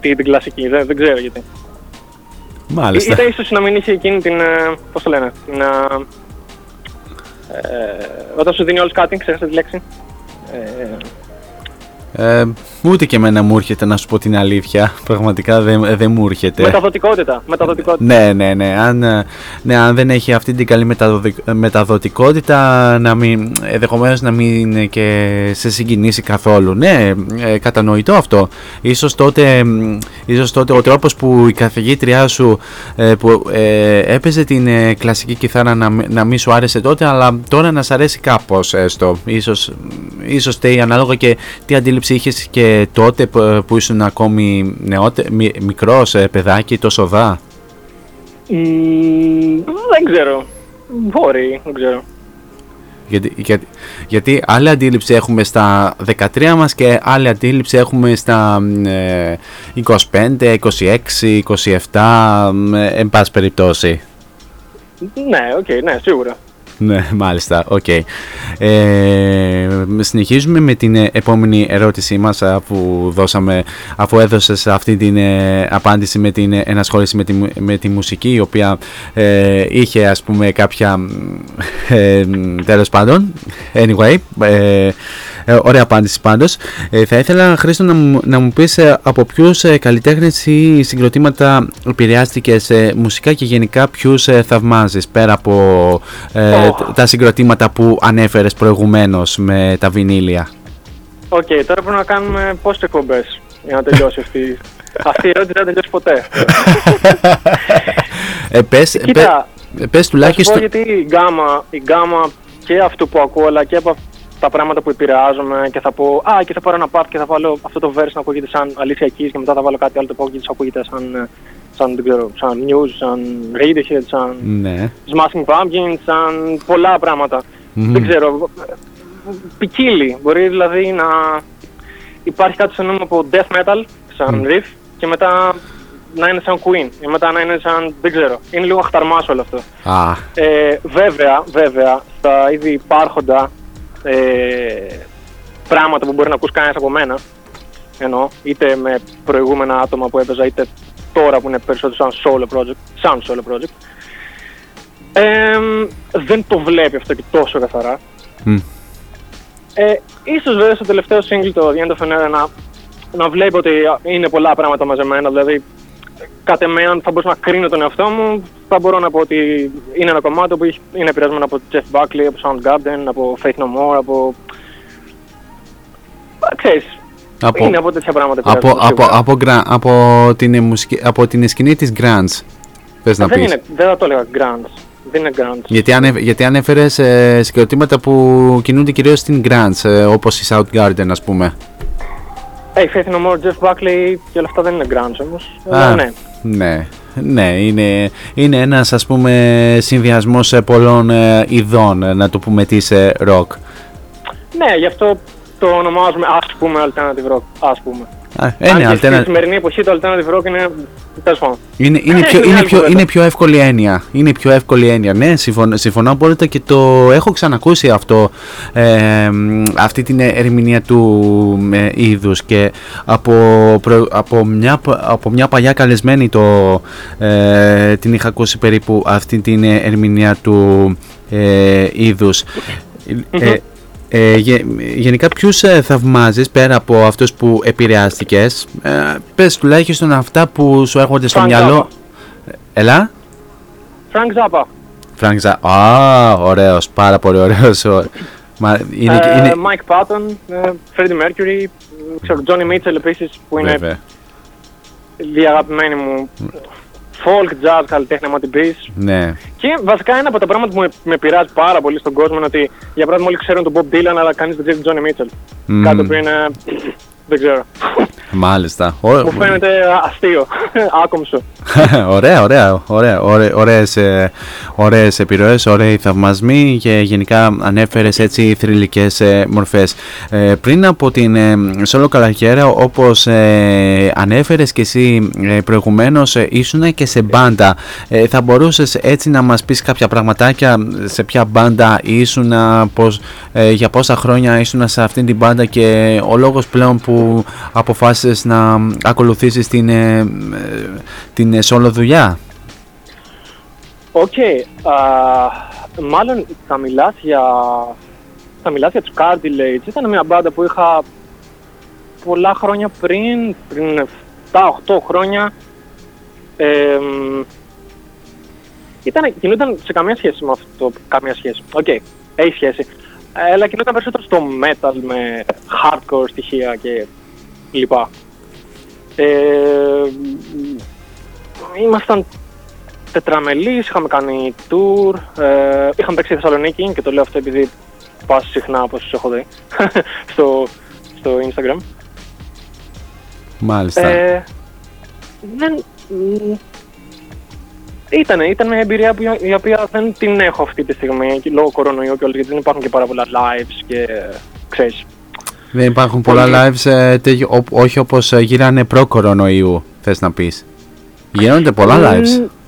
την κλασική, δεν ξέρω γιατί. Μάλιστα. Ήταν ίσως να μην είχε εκείνη την, πώς το λένε, την, όταν σου δίνει όλους κάτι, ξέχασα τη λέξη. Ούτε και εμένα μου έρχεται, να σου πω την αλήθεια. Πραγματικά δεν μου έρχεται. Μεταδοτικότητα. Ναι, αν δεν έχει αυτή την καλή μεταδοτικότητα, ενδεχομένως να μην και σε συγκινήσει καθόλου. Ναι, κατανοητό αυτό. Ίσως τότε ο τρόπος που η καθηγήτριά σου που έπαιζε την κλασική κιθάρα να μην σου άρεσε τότε, αλλά τώρα να σ' αρέσει κάπως έστω. Ίσως ανάλογα και τι αντίληψη είχες και τότε που ήσουν ακόμη μικρός, παιδάκι, τόσο δά. Δεν ξέρω. Μπορεί, δεν ξέρω. Γιατί άλλη αντίληψη έχουμε στα 13 μας και άλλη αντίληψη έχουμε στα 25, 26, 27, εν πάση περιπτώσει. Ναι, okay, ναι, σίγουρα. Ναι, μάλιστα, οκ. Okay. Συνεχίζουμε με την επόμενη ερώτησή μας, αφού έδωσες αυτή την απάντηση με την ενασχόληση με τη μουσική, η οποία είχε, ας πούμε, κάποια, τέλος πάντων, anyway, ωραία απάντηση πάντως. Θα ήθελα, Χρήστο, να μου πεις από ποιους καλλιτέχνες ή συγκροτήματα επηρεάστηκες μουσικά και γενικά ποιους θαυμάζεις, πέρα από τα συγκροτήματα που ανέφερες προηγουμένως με τα βινήλια. Οκ, τώρα πρέπει να κάνουμε πώς εκπομπές για να τελειώσει αυτή. Αυτή η ερώτηση δεν τελειώσει ποτέ. Πες τουλάχιστον... Θα σου πω, γιατί η γκάμα και αυτό που ακούω, αλλά και από τα πράγματα που επηρεάζομαι, και θα πω «Α, και θα πάρω ένα παπ και θα βάλω αυτό το verse να ακούγεται σαν Alicia Keys και μετά θα βάλω κάτι άλλο το που ακούγεται σαν news, σαν Radiohead, σαν Smashing Pumpkins, σαν πολλά πράγματα». Δεν ξέρω, ποικίλει. Μπορεί δηλαδή να υπάρχει κάτι σαν νόμο από death metal, σαν riff, και μετά να είναι σαν Queen, και μετά να είναι σαν, δεν ξέρω, είναι λίγο αχταρμάς όλο αυτό. Ah. Βέβαια, στα ήδη υπάρχοντα πράγματα που μπορεί να ακούσει κανένας από μένα, εννοώ, είτε με προηγούμενα άτομα που έπαιζα, είτε τώρα που είναι περισσότερο σαν solo project, δεν το βλέπει αυτό και τόσο καθαρά. Ίσως βέβαια στο τελευταίο single, το The End of an Era, να βλέπει ότι είναι πολλά πράγματα μαζεμένα, δηλαδή κατ' εμένα, αν θα μπορούσα να κρίνω τον εαυτό μου, θα μπορώ να πω ότι είναι ένα κομμάτι που είναι επηρεασμένο από Jeff Buckley, από Soundgarden, από Faith No More, από... Ξέρεις, είναι από τέτοια πράγματα. Από την σκηνή της grunge, θες να πεις. Δεν θα το έλεγα grunge. Δεν είναι grunge. Γιατί ανέφερες συγκροτήματα που κινούνται κυρίως στην grunge, όπως η Soundgarden, ας πούμε. Hey, Faith No More, Jeff Buckley και όλα αυτά δεν είναι grunge όμως. Ναι, είναι ένας, ας πούμε, συνδυασμός πολλών ειδών, να το πούμε, της rock. Ναι, γι' αυτό το ονομάζουμε, ας πούμε, alternative rock, ας πούμε. Στην σημερινή εποχή το alternative rock είναι... Είναι πιο εύκολη έννοια. Ναι, συμφωνώ απόλυτα και το έχω ξανακούσει αυτό, αυτή την ερμηνεία του είδους, και από μια παλιά καλεσμένη την είχα ακούσει περίπου αυτή την ερμηνεία του είδους. Γενικά ποιους θαυμάζεις πέρα από αυτούς που επηρεάστηκες, πες τουλάχιστον αυτά που σου έρχονται στο μυαλό. Έλα. Frank Zappa. Α, ωραίος, πάρα πολύ ωραίος. Είναι... Mike Patton, Freddie Mercury, ξέρω, Johnny Mitchell επίσης, που είναι η αγαπημένη μου folk, jazz, καλλιτέχνη, άμα την πεις. Ναι. Και βασικά ένα από τα πράγματα που με πειράζει πάρα πολύ στον κόσμο είναι ότι για παράδειγμα όλοι ξέρουν τον Bob Dylan, αλλά κανείς δεν ξέρει τον Johnny Mitchell. Mm. Κάτι που είναι. Δεν ξέρω. Μάλιστα. Μου φαίνεται αστείο. Άκομψο. Ωραία, ωραία. Ωραίες επιρροές, ωραίοι θαυμασμοί και γενικά ανέφερες έτσι θρυλικές μορφές. Πριν από την solo καριέρα, όπως ανέφερες και εσύ προηγουμένως, ήσουν και σε μπάντα. Θα μπορούσες έτσι να μας πεις κάποια πραγματάκια, σε ποια μπάντα ήσουν, για πόσα χρόνια ήσουν σε αυτήν την μπάντα και ο λόγος πλέον που αποφάσισες να ακολουθήσεις την solo δουλειά? Οκ. Μάλλον θα μιλάς για τους Cartilage. Ήταν μια μπάντα που είχα πολλά χρόνια πριν 7-8 χρόνια. Κινούνταν σε καμία σχέση με αυτό. Καμία σχέση. Οκ. Έχει σχέση. Αλλά κινούνταν περισσότερο στο metal με hardcore στοιχεία και λοιπά. Ήμασταν τετραμελείς, είχαμε κάνει tour, είχαμε παίξει στη Θεσσαλονίκη και το λέω αυτό επειδή πάω συχνά όπως σας έχω δει στο Instagram. Μάλιστα. Ήταν μια εμπειρία η οποία δεν την έχω αυτή τη στιγμή λόγω κορονοϊού και όλα, γιατί δεν υπάρχουν και πάρα πολλά lives και ξέρεις. Δεν υπάρχουν πολλά lives, όχι όπως γίνανε προ-κορονοϊού, θες να πεις.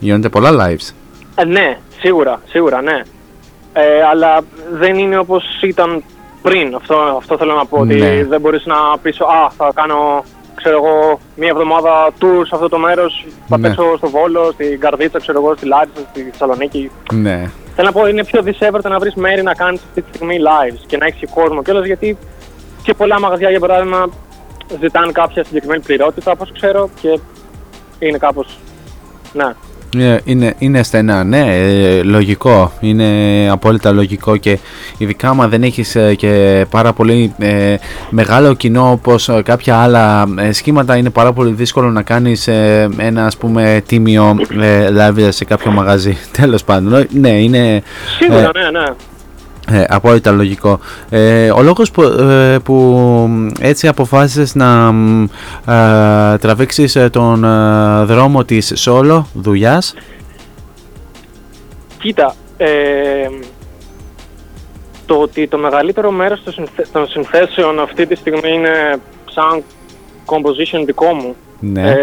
Γίνονται πολλά lives. Ναι, σίγουρα, ναι. Αλλά δεν είναι όπως ήταν πριν, αυτό θέλω να πω, ναι. Ότι δεν μπορείς να πεις, θα κάνω, ξέρω εγώ, μία εβδομάδα tour σε αυτό το μέρος, θα παίξω στο Βόλο, στην Καρδίτσα, ξέρω εγώ, στη Λάρισα, στη Θεσσαλονίκη. Ναι. Θέλω να πω, είναι πιο δυσέβρετο να βρεις μέρη να κάνεις αυτή τη στιγμή lives και να έχεις κόσμο κιόλας, γιατί και πολλά μαγαζιά, για παράδειγμα, ζητάνε κάποια συγκεκριμένη πληρότητα, όπως ξέρω, και είναι κάπως, ναι. Είναι στενά, ναι, λογικό, είναι απόλυτα λογικό και ειδικά άμα δεν έχεις και πάρα πολύ μεγάλο κοινό όπως κάποια άλλα σχήματα, είναι πάρα πολύ δύσκολο να κάνεις ένα ας πούμε τίμιο live σε κάποιο μαγαζί, τέλος πάντων, ναι, είναι... Σίγουρα, ναι. Απόλυτα λογικό. Ο λόγος που έτσι αποφάσισες να τραβήξεις τον δρόμο της solo δουλειάς? Κοίτα, το ότι το μεγαλύτερο μέρος των συνθέσεων αυτή τη στιγμή είναι σαν composition δικό μου, ναι.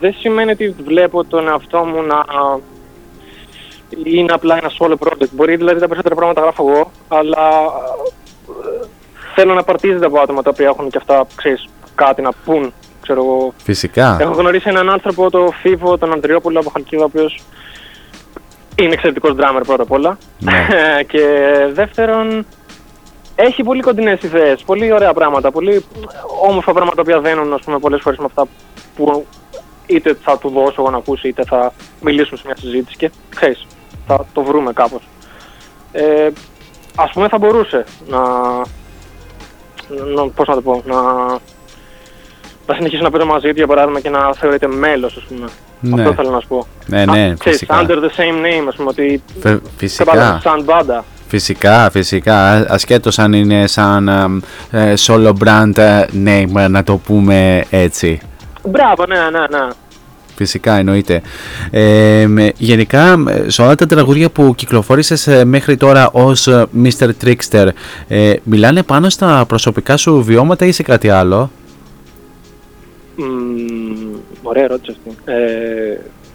Δεν σημαίνει ότι βλέπω τον εαυτό μου να... είναι απλά ένα solo project. Μπορεί δηλαδή τα περισσότερα πράγματα γράφω εγώ, αλλά θέλω να παρτίζεται από άτομα τα οποία έχουν και αυτά, ξέρεις, κάτι να πούν, ξέρω εγώ. Φυσικά. Έχω γνωρίσει έναν άνθρωπο, το Φίβο, τον Αντριόπουλο από Χαλκίδα, ο οποίος είναι εξαιρετικός drummer πρώτα απ' όλα. Ναι. Και δεύτερον, έχει πολύ κοντινές ιδέες, πολύ ωραία πράγματα, πολύ όμορφα πράγματα που δένουν, ας πούμε, πολλές φορές με αυτά που είτε θα του δώσω εγώ να ακούσει, είτε θα μιλήσουμε σε μια συζήτηση και ξέρεις, θα το βρούμε κάπως. Ας πούμε θα μπορούσε να συνεχίσω να παίζω μαζί του, για παράδειγμα, και να θεωρείται μέλος, ας πούμε. Ναι. Αυτό θέλω να σου πω. Ναι, ξέρεις, under the same name, ας πούμε, ότι φυσικά. Σαν μπάντα. Φυσικά, ασχέτως αν είναι σαν solo brand name, να το πούμε έτσι. Μπράβο, ναι. Φυσικά, εννοείται. Γενικά, σε όλα τα τραγούδια που κυκλοφόρησες μέχρι τώρα ως Mr. Trickster, μιλάνε πάνω στα προσωπικά σου βιώματα ή σε κάτι άλλο? Ωραία ερώτηση αυτή.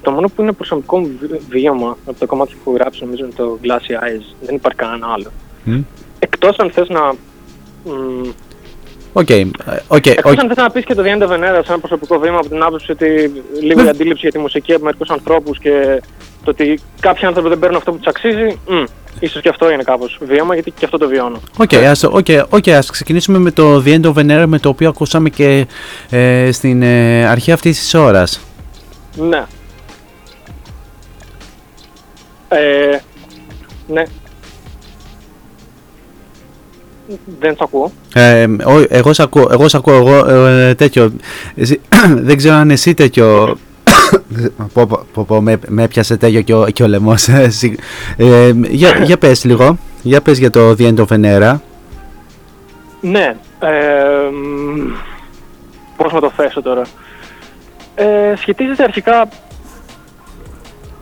Το μόνο που είναι προσωπικό μου βίωμα από το κομμάτι που έχω γράψει, νομίζω, είναι το Glassy Eyes. Δεν υπάρχει κανένα άλλο. Εκτός αν θες να... Εκτός αν θες να πεις και το Διάντα Βενέρα, σαν προσωπικό βήμα, από την άποψη ότι λίγο η αντίληψη για τη μουσική από μερικούς ανθρώπους και το ότι κάποιοι άνθρωποι δεν παίρνουν αυτό που τους αξίζει, ίσως και αυτό είναι κάπως βίωμα, γιατί και αυτό το βιώνω. Ας ξεκινήσουμε με το Διάντα Βενέρα, με το οποίο ακούσαμε και στην αρχή αυτής της ώρας. Ναι. Ναι. Δεν σ' ακούω. Εγώ σ' ακούω, εγώ τέτοιο. Δεν ξέρω αν εσύ τέτοιο Με έπιασε τέλειο και ο λαιμός. Για πες λίγο. Για πες για το The End of an Era. Ναι. Πώς να το θέσω τώρα.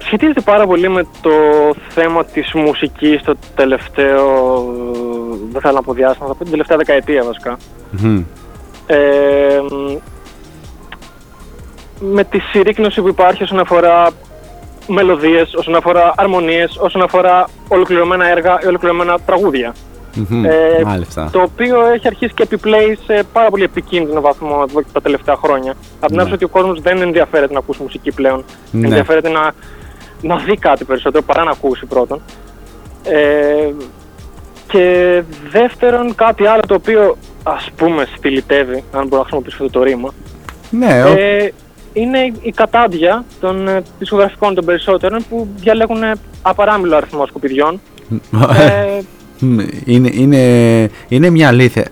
Σχετίζεται πάρα πολύ με το θέμα της μουσικής το τελευταίο, δεν θέλω να πω διάστημα, θα πω την τελευταία δεκαετία βασικά. Mm-hmm. Με τη συρρίκνωση που υπάρχει όσον αφορά μελωδίες, όσον αφορά αρμονίες, όσον αφορά ολοκληρωμένα έργα ή ολοκληρωμένα τραγούδια. Mm-hmm. Το οποίο έχει αρχίσει και επιπλέει σε πάρα πολύ επικίνδυνο βαθμό τα τελευταία χρόνια. Από την άποψη ότι ο κόσμος δεν ενδιαφέρεται να ακούσει μουσική πλέον. Mm-hmm. Ενδιαφέρεται να δει κάτι περισσότερο παρά να ακούσει πρώτον. Και δεύτερον, κάτι άλλο το οποίο ας πούμε στυλιτεύει, αν μπορώ να χρησιμοποιήσω το ρήμα, mm-hmm. Είναι η κατάντια των δισκογραφικών των περισσότερων που διαλέγουν απαράμιλο αριθμό σκουπιδιών. Είναι μια αλήθεια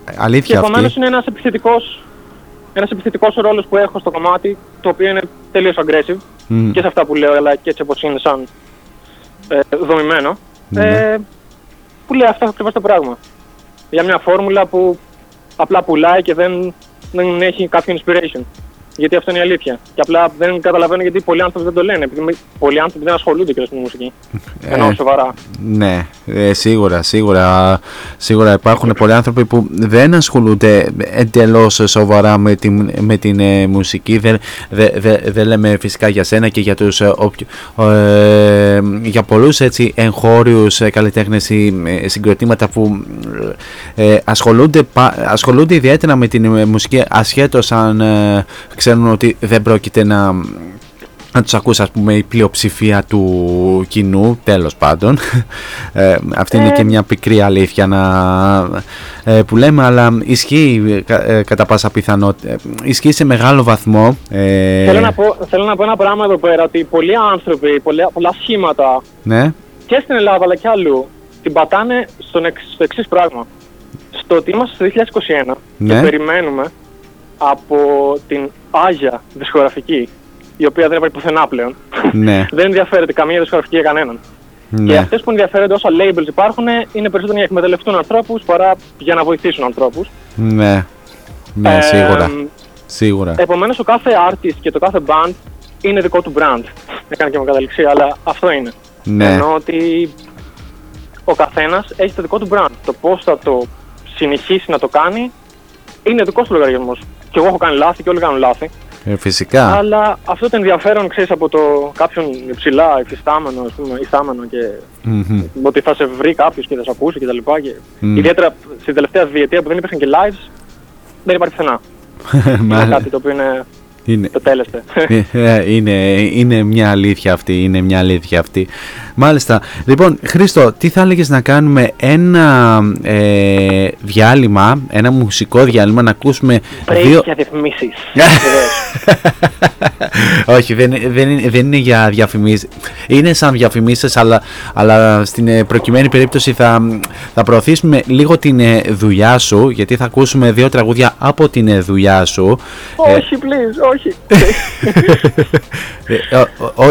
και επομένως αυτή. Είναι ένας επιθετικός ρόλος που έχω στο κομμάτι, το οποίο είναι τελείως aggressive και σε αυτά που λέω, αλλά και έτσι όπως είναι σαν δομημένο, που λέει αυτό ακριβώς το πράγμα. Για μια φόρμουλα που απλά πουλάει και δεν έχει κάποιο inspiration. Γιατί αυτό είναι η αλήθεια. Και απλά δεν καταλαβαίνω γιατί πολλοί άνθρωποι δεν το λένε. Επειδή πολλοί άνθρωποι δεν ασχολούνται και με μουσική. Εννοώ σοβαρά. Ναι, σίγουρα υπάρχουν πολλοί άνθρωποι που δεν ασχολούνται εντελώς σοβαρά με την μουσική. Δεν λέμε φυσικά για σένα και για τους για πολλούς έτσι εγχώριους καλλιτέχνες ή συγκροτήματα που ασχολούνται ιδιαίτερα με την μουσική ασχέτως αν ξέρουν ότι δεν πρόκειται να τους ακούσει, ας πούμε, η πλειοψηφία του κοινού, τέλος πάντων. Αυτή είναι και μια πικρή αλήθεια που λέμε, αλλά ισχύει κατά πάσα πιθανότητα. Ισχύει σε μεγάλο βαθμό. Θέλω να πω ένα πράγμα εδώ πέρα, ότι πολλοί άνθρωποι, πολλά σχήματα, ναι, και στην Ελλάδα αλλά και αλλού, την πατάνε στο εξής πράγμα. Στο ότι είμαστε στο 2021, ναι, και περιμένουμε από την άγια δισκογραφική, η οποία δεν υπάρχει πουθενά πλέον. Ναι. Δεν ενδιαφέρεται καμία δισκογραφική για κανέναν. Ναι. Και αυτές που ενδιαφέρονται, όσα labels υπάρχουν, είναι περισσότερο για να εκμεταλλευτούν ανθρώπους παρά για να βοηθήσουν ανθρώπους. Ναι, ναι, σίγουρα. Επομένως, ο κάθε artist και το κάθε band είναι δικό του brand. Έκανα και με καταληξία, αλλά αυτό είναι. Ναι. Ενώ ότι ο καθένας έχει το δικό του brand. Το πώς θα το συνεχίσει να το κάνει είναι δικός του λογαριασμός. Και εγώ έχω κάνει λάθη και όλοι κάνουν λάθη. Φυσικά. Αλλά αυτό το ενδιαφέρον, ξέρεις, από το κάποιον ψηλά υφιστάμενο, ας πούμε, και ότι θα σε βρει κάποιος και θα σε ακούσει κτλ. Ιδιαίτερα στην τελευταία διετία που δεν υπήρχαν και lives, δεν υπάρχει πουθενά. Είναι κάτι το οποίο είναι το τέλεστε. Είναι μια αλήθεια αυτή, Μάλιστα. Λοιπόν, Χρήστο, τι θα έλεγες να κάνουμε ένα διάλειμμα, ένα μουσικό διάλειμμα, να ακούσουμε break για διαφημίσεις. Όχι, δεν είναι για διαφημίσεις. Είναι σαν διαφημίσεις, αλλά στην προκειμένη περίπτωση θα προωθήσουμε λίγο την δουλειά σου, γιατί θα ακούσουμε δύο τραγούδια από την δουλειά σου. Όχι, please, όχι.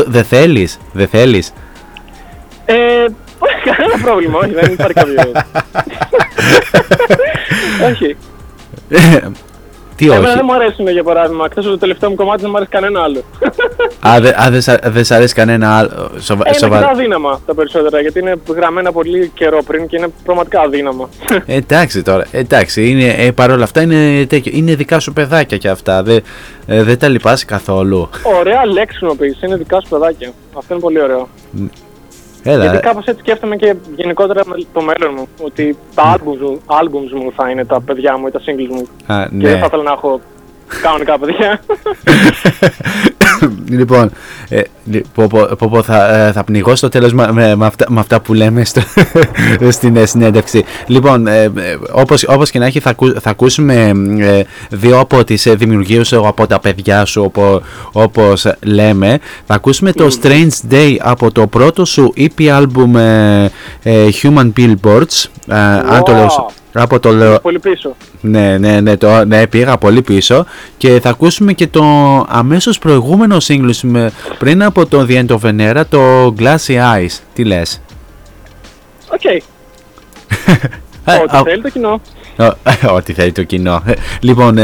Δεν θέλεις. Κανένα πρόβλημα, όχι, δεν υπάρχει κάποιο. Όχι. Τι όχι. Δεν μου αρέσουν, για παράδειγμα, εκτός από το τελευταίο μου κομμάτι δεν μου αρέσει κανένα άλλο. Δεν σ' αρέσει κανένα άλλο. Είναι αρκετά αδύναμα τα περισσότερα, γιατί είναι γραμμένα πολύ καιρό πριν και είναι πραγματικά αδύναμα. Εντάξει τώρα, είναι, παρόλα αυτά είναι δικά σου παιδάκια και αυτά, δεν τα λυπάσαι καθόλου. Ωραία λέξη χρησιμοποιείς, είναι δικά σου παιδάκια, αυτό είναι πολύ ωραίο. Έλα. Γιατί κάπως έτσι σκέφτομαι και γενικότερα το μέλλον μου, ότι τα albums μου θα είναι τα παιδιά μου ή τα singles μου. Και δεν θα ήθελα να έχω κανονικά παιδιά. Λοιπόν, θα πνιγώ στο τέλος με αυτά που λέμε στην συνέντευξη. Λοιπόν, όπως και να έχει, θα ακούσουμε δύο από τις δημιουργίες σου, από τα παιδιά σου, όπως λέμε. Θα ακούσουμε το Strange Day από το πρώτο σου EP album Human Billboards. Wow. Από το λέω. Πολύ πίσω. Ναι, πήγα πολύ πίσω. Και θα ακούσουμε και το αμέσως προηγούμενο σύγκλους πριν από το The End of Venera, το Glassy Eyes. Τι λες? Οκ. Ό,τι θέλει το κοινό. Ό,τι θέλει το κοινό. Λοιπόν,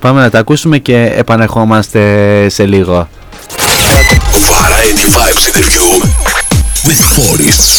πάμε να τα ακούσουμε και επανερχόμαστε σε λίγο. Variety Vibes interview with Forests.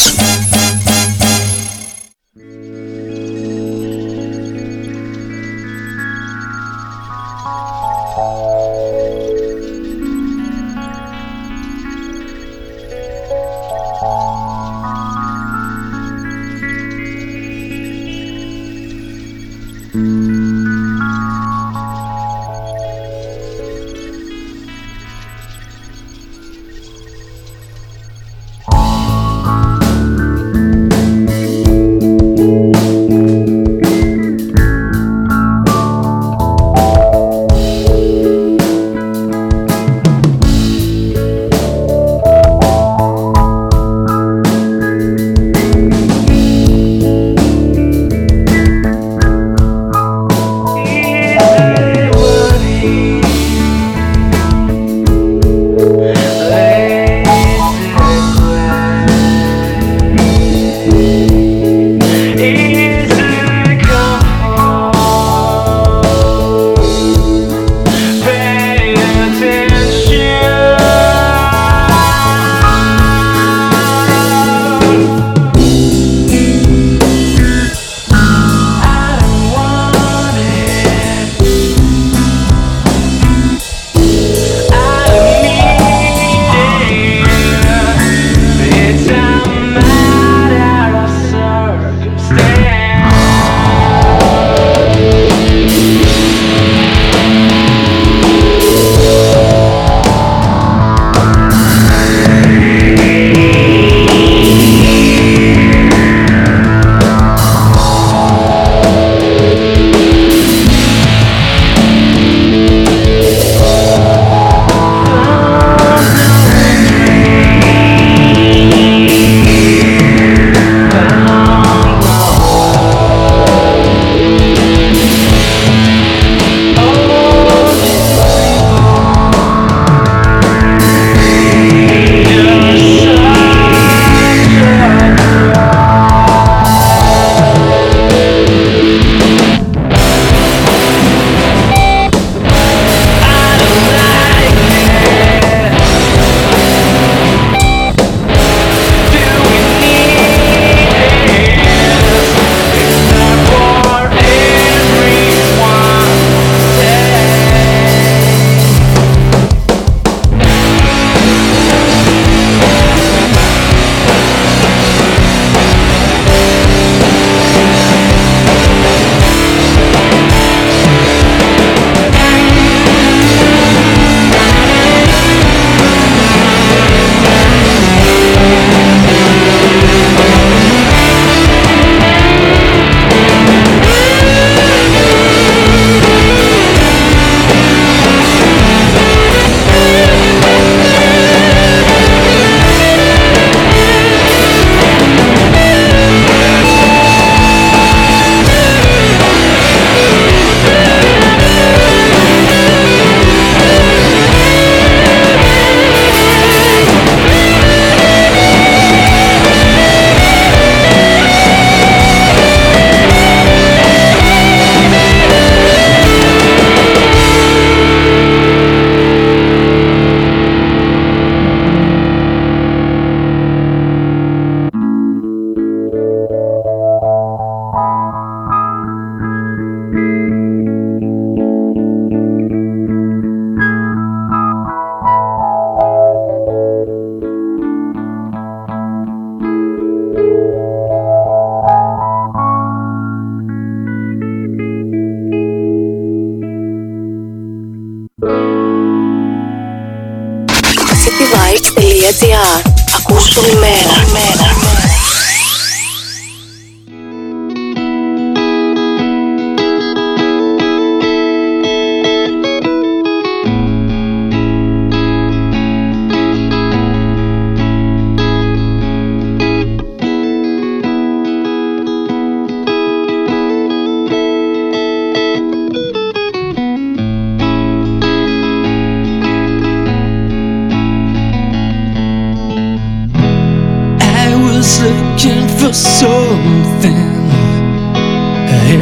for something.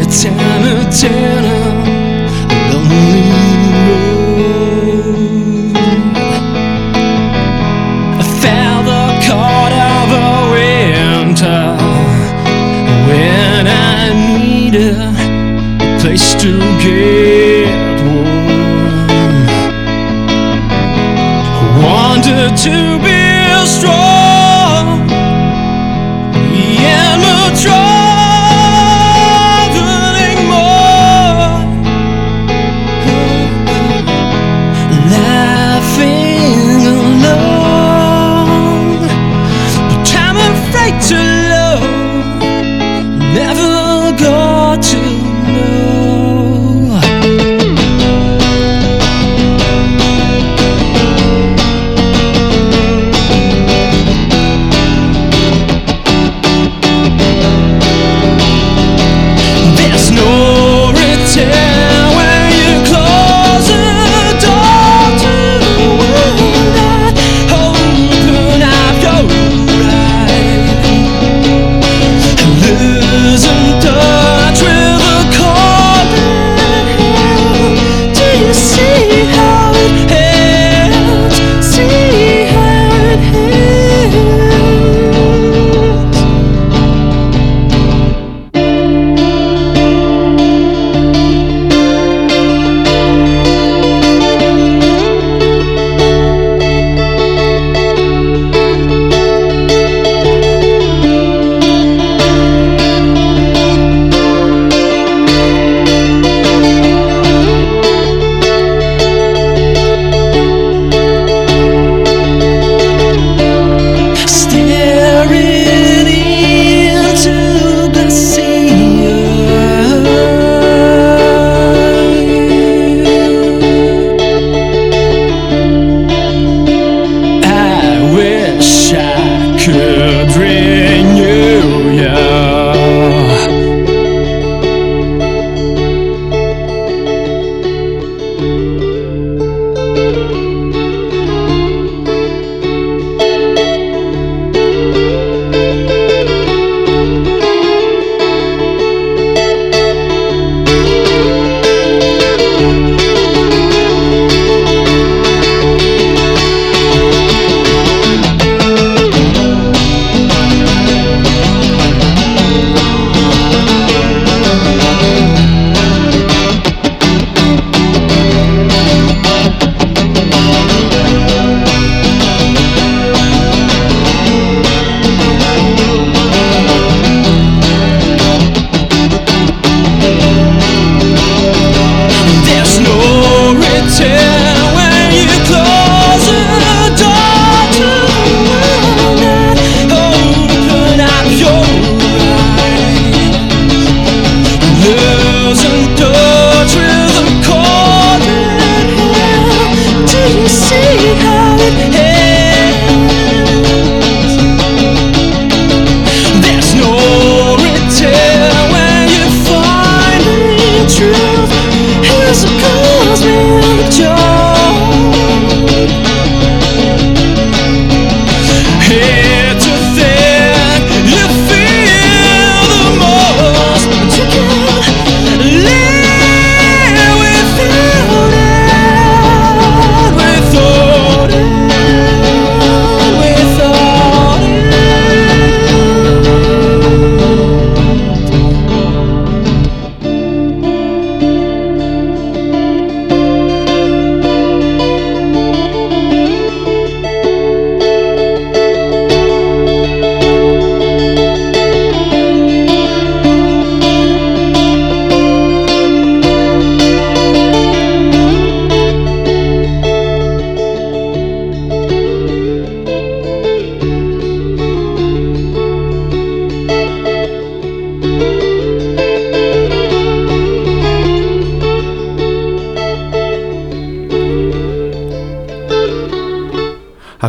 It's an eternal lonely road. I felt the cold of a winter when I needed a place to get warm. I wanted to be strong.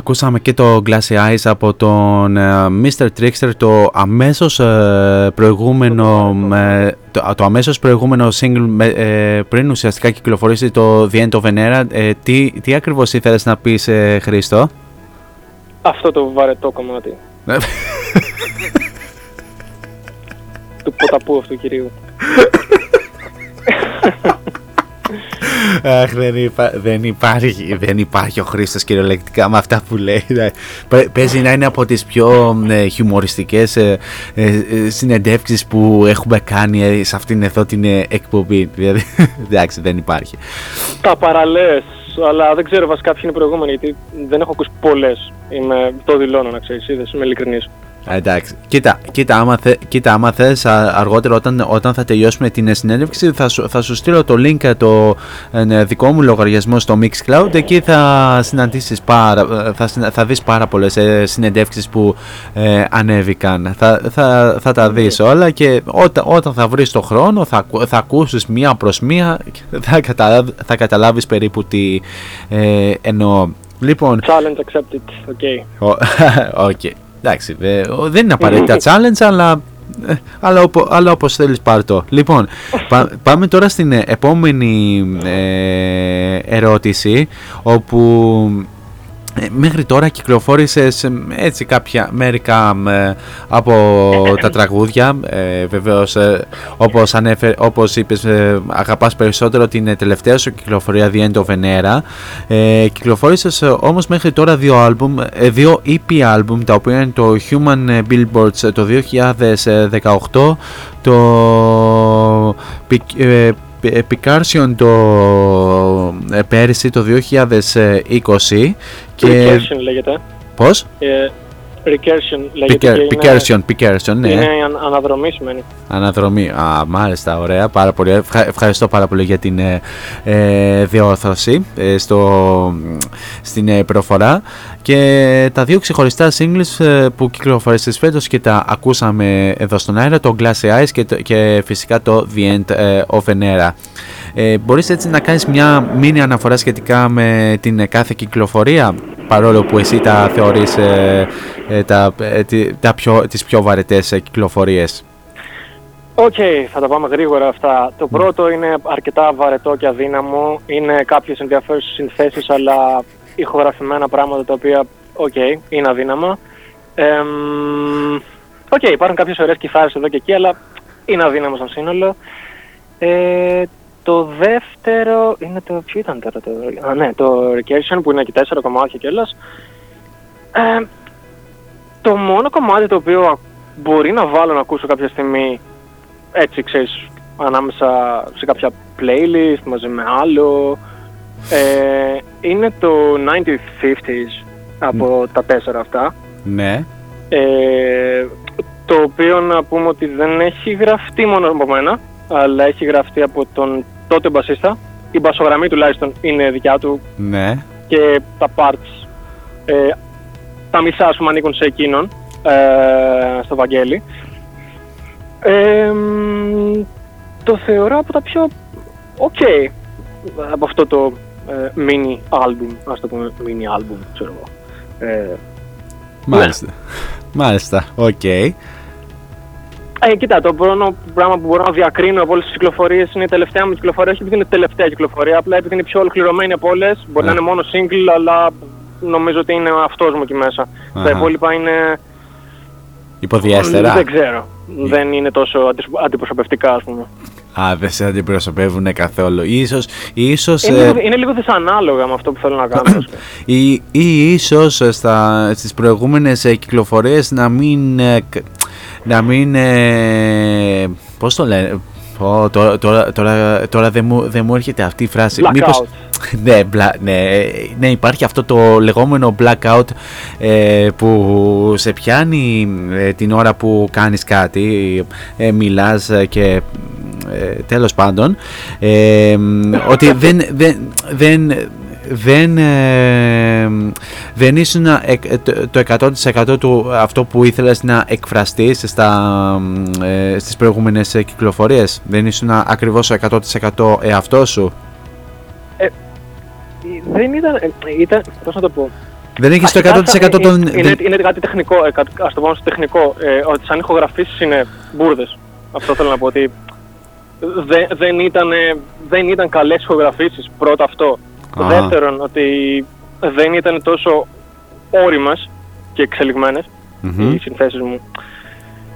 Ακούσαμε και το Glassy Eyes από τον Mr. Trickster, το αμέσως προηγούμενο single πριν ουσιαστικά κυκλοφορήσει το The End of an Era. Τι ακριβώς ήθελες να πεις, Χρήστο? Αυτό το βαρετό κομμάτι. του ποταπού αυτού κυρίου. Αχ, δεν υπάρχει ο Χρήστος κυριολεκτικά με αυτά που λέει. Παίζει να είναι από τις πιο χιουμοριστικές συνεντεύξεις που έχουμε κάνει σε αυτήν εδώ την εκπομπή. Δηλαδή, εντάξει, δεν υπάρχει. Τα παραλές, αλλά δεν ξέρω βασικά ποιοι είναι προηγούμενοι, γιατί δεν έχω ακούσει πολλές. Το δηλώνω, να ξέρεις, είδες, είμαι ειλικρινής. Εντάξει, κοίτα άμα θες αργότερα όταν θα τελειώσουμε την συνέντευξη θα σου στείλω το link το δικό μου λογαριασμό στο Mixcloud. Εκεί θα συναντήσεις θα δεις πάρα πολλές συνεντεύξεις που ανέβηκαν. Θα τα δεις όλα και όταν θα βρεις το χρόνο θα ακούσεις μία προς μία και θα καταλάβεις περίπου τι εννοώ. Λοιπόν, challenge accepted, okay. Okay. Εντάξει, δεν είναι απαραίτητα challenge, αλλά όπως θέλεις πάρ' το. Λοιπόν, πάμε τώρα στην επόμενη ερώτηση, όπου μέχρι τώρα κυκλοφόρησες έτσι κάποια μερικά από τα τραγούδια. Βεβαίως, όπως είπες, αγαπάς περισσότερο την τελευταία σου κυκλοφορία The End of Venera. Κυκλοφόρησες όμως μέχρι τώρα δύο EP album, τα οποία είναι το Human Billboards το 2018, το Picarssion το πέρυσι το 2020 και... Recursion λέγεται. Πώς? Recursion λέγεται. Picarssion, ναι. Είναι αναδρομή σημαίνει. Αναδρομή, μάλιστα, ωραία, πάρα πολύ. Ευχαριστώ πάρα πολύ για την διόρθωση στην προφορά. Και τα δύο ξεχωριστά singles που κυκλοφορήσεις φέτος και τα ακούσαμε εδώ στον αέρα, το Glassy Eyes και φυσικά το The End of an Era. Μπορείς έτσι να κάνεις μια μίνι αναφορά σχετικά με την κάθε κυκλοφορία, παρόλο που εσύ τα θεωρείς τις πιο βαρετές κυκλοφορίες? Okay, θα τα πάμε γρήγορα αυτά. Το πρώτο είναι αρκετά βαρετό και αδύναμο. Είναι κάποιες ενδιαφέρουσες συνθέσεις, αλλά ηχογραφημένα πράγματα τα οποία, είναι αδύναμα. Υπάρχουν κάποιες ωραίες κιθάρες εδώ και εκεί, αλλά είναι αδύναμο σαν σύνολο. Το δεύτερο είναι το... Ποιο ήταν τώρα το... ναι, το Recursion που είναι και 4 κομμάτια κιόλας. Το μόνο κομμάτι το οποίο μπορεί να βάλω να ακούσω κάποια στιγμή, έτσι ξέρεις, ανάμεσα σε κάποια playlist μαζί με άλλο, είναι το 1950s από τα 4 αυτά. Ναι. Το οποίο να πούμε ότι δεν έχει γραφτεί μόνο από μένα, αλλά έχει γραφτεί από τον τότε μπασίστα. Η μπασογραμμή τουλάχιστον είναι δικιά του. Ναι. Και τα parts, τα μισά σου ανήκουν σε εκείνον, στο Βαγγέλη. Το θεωρώ από τα πιο από αυτό το mini album, ας το πούμε mini album, ξέρω εγώ. Μάλιστα, μάλιστα, οκ. Κοίτα, το πρώτο πράγμα που μπορώ να διακρίνω από όλες τις κυκλοφορίες είναι η τελευταία μου κυκλοφορία, όχι επειδή είναι τελευταία κυκλοφορία, απλά επειδή είναι πιο ολοκληρωμένη από όλες. Μπορεί να είναι μόνο single, αλλά νομίζω ότι είναι αυτός μου εκεί μέσα. Τα υπόλοιπα είναι... υποδιέστερα. Δεν ξέρω. Δεν είναι τόσο αντιπροσωπευτικά, ας πούμε. Δεν σε αντιπροσωπεύουν καθόλου. Ίσως είναι λίγο δυσανάλογα με αυτό που θέλω να κάνω. Ή ίσως στις προηγούμενες κυκλοφορίες να μην πώς το λένε... Τώρα δεν μου έρχεται αυτή η φράση. Μήπως, ναι, υπάρχει αυτό το λεγόμενο blackout που σε πιάνει την ώρα που κάνεις κάτι, μιλάς και τέλος πάντων, ότι δεν ήσουν το 100% του αυτό που ήθελες να εκφραστείς στις προηγούμενες κυκλοφορίες. Δεν ήσουν ακριβώς το 100% εαυτό σου. Δεν ήταν, πώς να το πω. Δεν έχεις το 100% των... Είναι κάτι τεχνικό, ας το πω τεχνικό, ότι σαν ηχογραφήσεις είναι μπούρδες. Αυτό θέλω να πω, ότι δεν ήταν καλές ηχογραφήσεις, πρώτα αυτό. Δεύτερον, ότι δεν ήταν τόσο όριμες και εξελιγμένες οι συνθέσεις μου.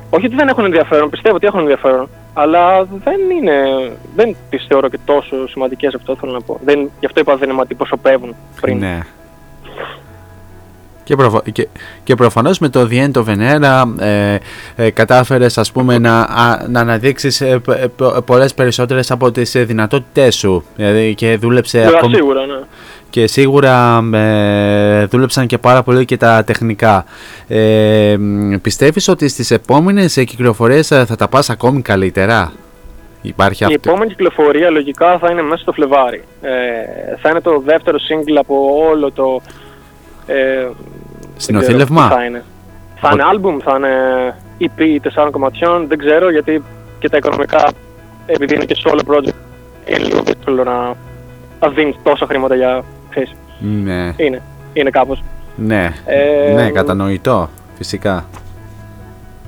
Όχι ότι δεν έχουν ενδιαφέρον, πιστεύω ότι έχουν ενδιαφέρον, αλλά δεν τις θεωρώ και τόσο σημαντικές, αυτό θέλω να πω. Γι' αυτό είπα δεν αντιπροσωπεύουν πριν. Ναι. Και προφανώς με το The End of an Era κατάφερες, ας πούμε, να αναδείξεις πολλές περισσότερες από τις δυνατότητές σου. Δηλαδή και δούλεψε ακόμα. Σίγουρα, ναι. Και σίγουρα δούλεψαν και πάρα πολύ και τα τεχνικά. Πιστεύεις ότι στις επόμενες κυκλοφορίες θα τα πας ακόμη καλύτερα? Υπάρχει η επόμενη κυκλοφορία λογικά θα είναι μέσα στο Φλεβάρι. Θα είναι το δεύτερο single από όλο το... συνοθήλευμα. Θα είναι άλμπουμ, θα είναι EP 4 κομματιών, δεν ξέρω, γιατί και τα οικονομικά, επειδή είναι και solo project, είναι λίγο δύσκολο να δίνεις τόσα χρήματα για θέση. Ναι. Είναι κάπως. Ναι. Ναι, κατανοητό, φυσικά.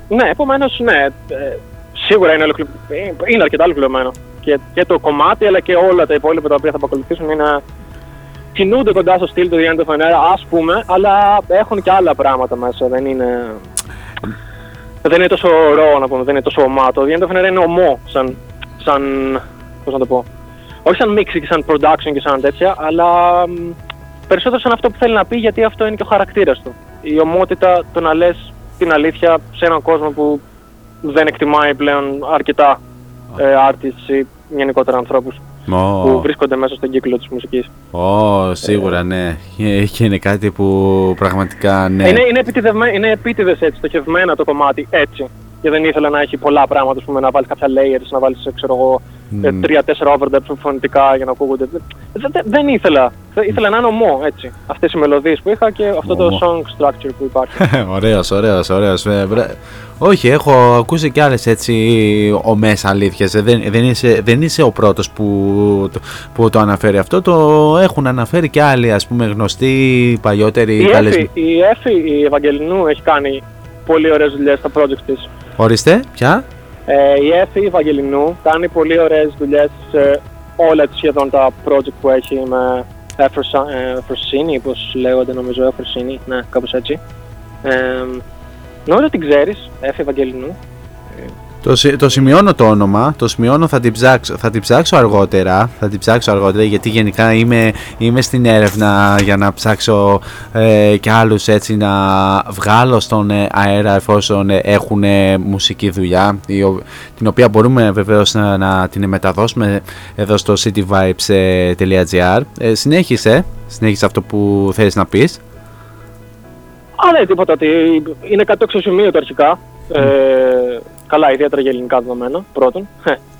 Ναι, επομένως, ναι, σίγουρα είναι αρκετά ολοκληρωμένο. Και το κομμάτι, αλλά και όλα τα υπόλοιπα τα οποία θα ακολουθήσουν είναι... κινούνται κοντά στο στυλ του Diana Ross, ας πούμε, αλλά έχουν και άλλα πράγματα μέσα, δεν είναι τόσο ρο, να πούμε, δεν είναι τόσο ομά. Το Diana Ross είναι ομό, σαν πώς να το πω, όχι σαν mix και σαν production και σαν τέτοια, αλλά περισσότερο σαν αυτό που θέλει να πει, γιατί αυτό είναι και ο χαρακτήρας του. Η ομότητα, το να λες την αλήθεια σε έναν κόσμο που δεν εκτιμάει πλέον αρκετά artists ή γενικότερα ανθρώπους. Oh. Που βρίσκονται μέσα στον κύκλο της μουσικής. Σίγουρα, ναι. Και είναι κάτι που πραγματικά, ναι. Είναι επίτηδες έτσι, στοχευμένα το κομμάτι έτσι. Και δεν ήθελα να έχει πολλά πράγματα, ας πούμε, να βάλεις κάποια layers, να βάλεις, ξέρω εγώ, 3-4 overdubs φωνητικά για να ακούγονται. Δεν ήθελα. Ήθελα να είναι ομό, έτσι. Αυτές οι μελωδίες που είχα και αυτό το song structure που υπάρχει. Ωραίος. Όχι, έχω ακούσει κι άλλες έτσι ομές αλήθειες. Δεν είσαι ο πρώτος που το αναφέρει αυτό. Το έχουν αναφέρει κι άλλοι, ας πούμε, γνωστοί, παλιότεροι. Η Εφη, η Ευαγγελινού, έχει κάνει πολύ ωραίες δουλειές στα project της. Ορίστε, ποια? Η Εφη Ευαγγελινού κάνει πολύ ωραίες δουλειές σε όλα σχεδόν τα project που έχει με Εφροσίνη, όπως λέγονται, νομίζω, Εφροσίνη, ναι, κάπως έτσι. Νομίζω την ξέρεις, Εφη Ευαγγελινού. Το σημειώνω το όνομα, θα την ψάξω αργότερα, γιατί γενικά είμαι στην έρευνα για να ψάξω και άλλους έτσι να βγάλω στον αέρα, εφόσον έχουν μουσική δουλειά, την οποία μπορούμε βεβαίως να την μεταδώσουμε εδώ στο cityvibes.gr. Συνέχισε αυτό που θέλεις να πεις. Ναι, τίποτα, είναι κάτι εξωσημείωτο αρχικά. Καλά, ιδιαίτερα για ελληνικά δεδομένα, πρώτον.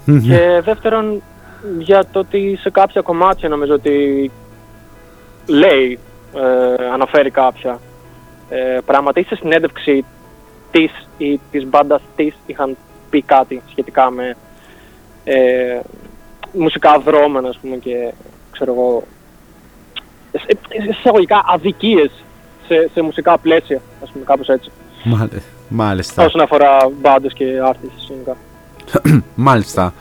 Και δεύτερον, για το ότι σε κάποια κομμάτια νομίζω ότι λέει, αναφέρει κάποια πράγματα, ή σε συνέντευξη της ή της μπάντας της είχαν πει κάτι σχετικά με μουσικά δρόμενα, ας πούμε, και ξέρω εγώ, εισαγωγικά αδικίες σε μουσικά πλαίσια, ας πούμε, κάπως έτσι. Μάλιστα. Όσον αφορά μπάντες και artists γενικά. Μάλιστα.